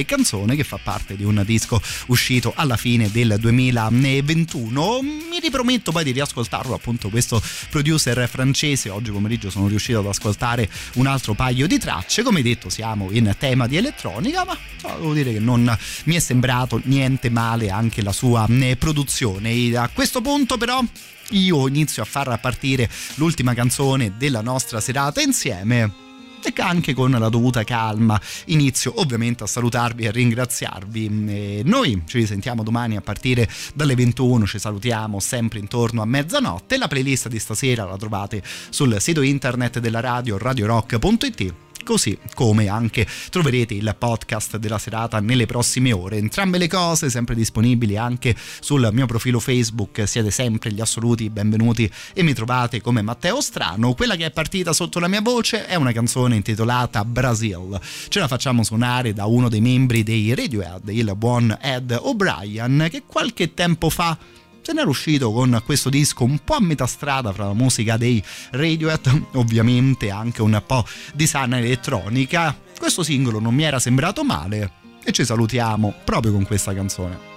canzone, che fa parte di un disco uscito alla fine del duemilaventuno. Mi riprometto poi di riascoltarlo, appunto, questo producer francese. Oggi pomeriggio sono riuscito ad ascoltare un altro paio di tracce. Come detto, siamo in tema di elettronica, ma insomma, devo dire che non mi è sembrato niente male anche la sua produzione. A questo punto però io inizio a far partire l'ultima canzone della nostra serata insieme, e anche con la dovuta calma inizio ovviamente a salutarvi e a ringraziarvi. E noi ci risentiamo domani a partire dalle ventuno, ci salutiamo sempre intorno a mezzanotte. La playlist di stasera la trovate sul sito internet della radio, radio rock punto it, così come anche troverete il podcast della serata nelle prossime ore. Entrambe le cose sempre disponibili anche sul mio profilo Facebook, siete sempre gli assoluti benvenuti e mi trovate come Matteo Strano. Quella che è partita sotto la mia voce è una canzone intitolata Brazil, ce la facciamo suonare da uno dei membri dei Radiohead, il buon Ed O'Brien, che qualche tempo fa se n'era uscito con questo disco un po' a metà strada fra la musica dei Radiohead, ovviamente anche un po' di sana elettronica. Questo singolo non mi era sembrato male e ci salutiamo proprio con questa canzone.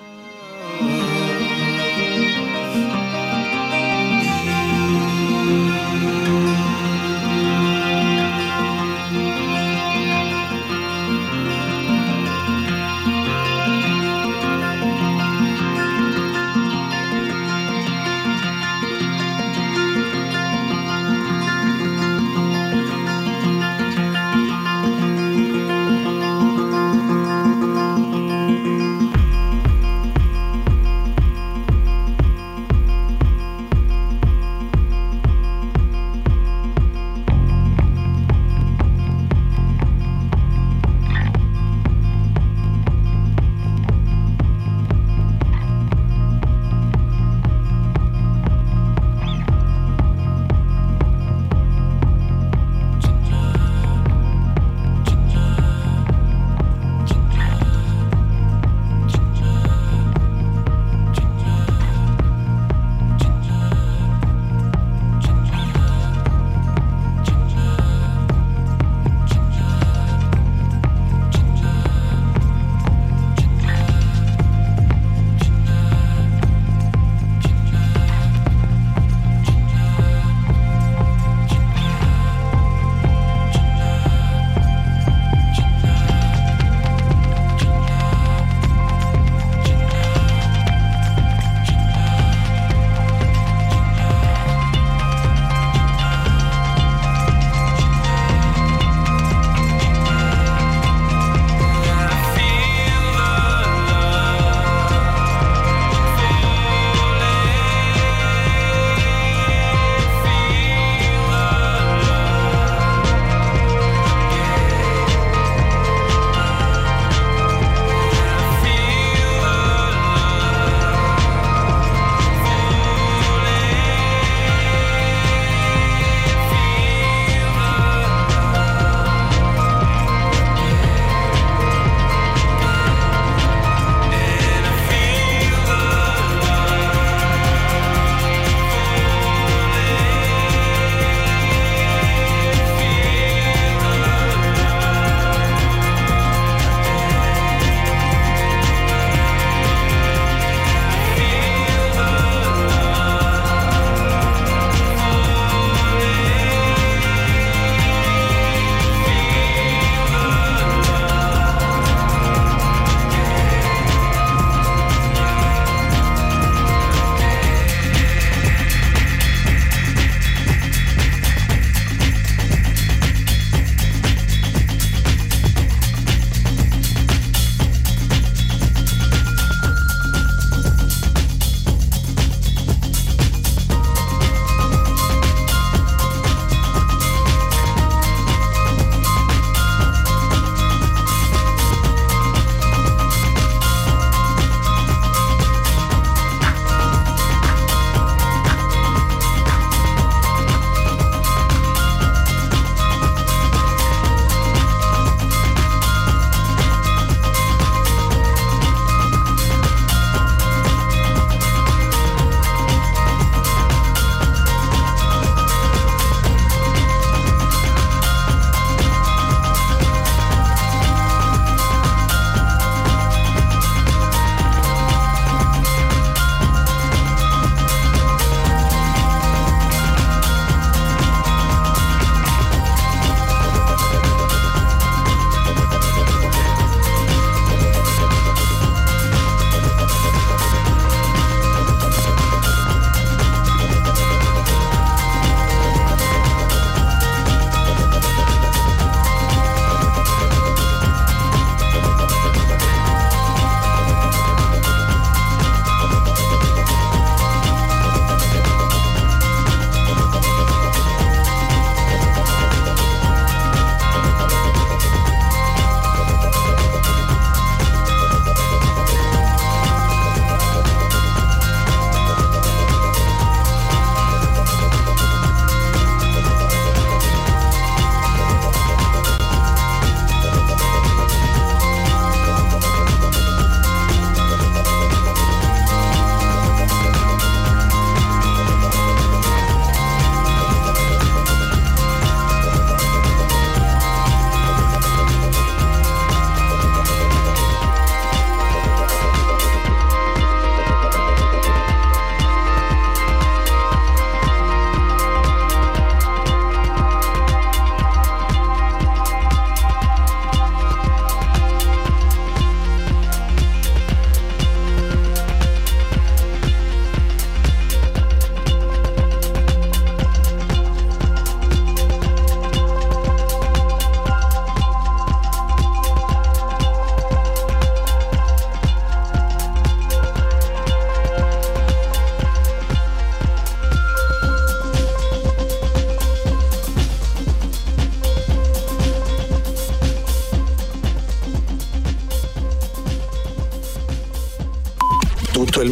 tutto il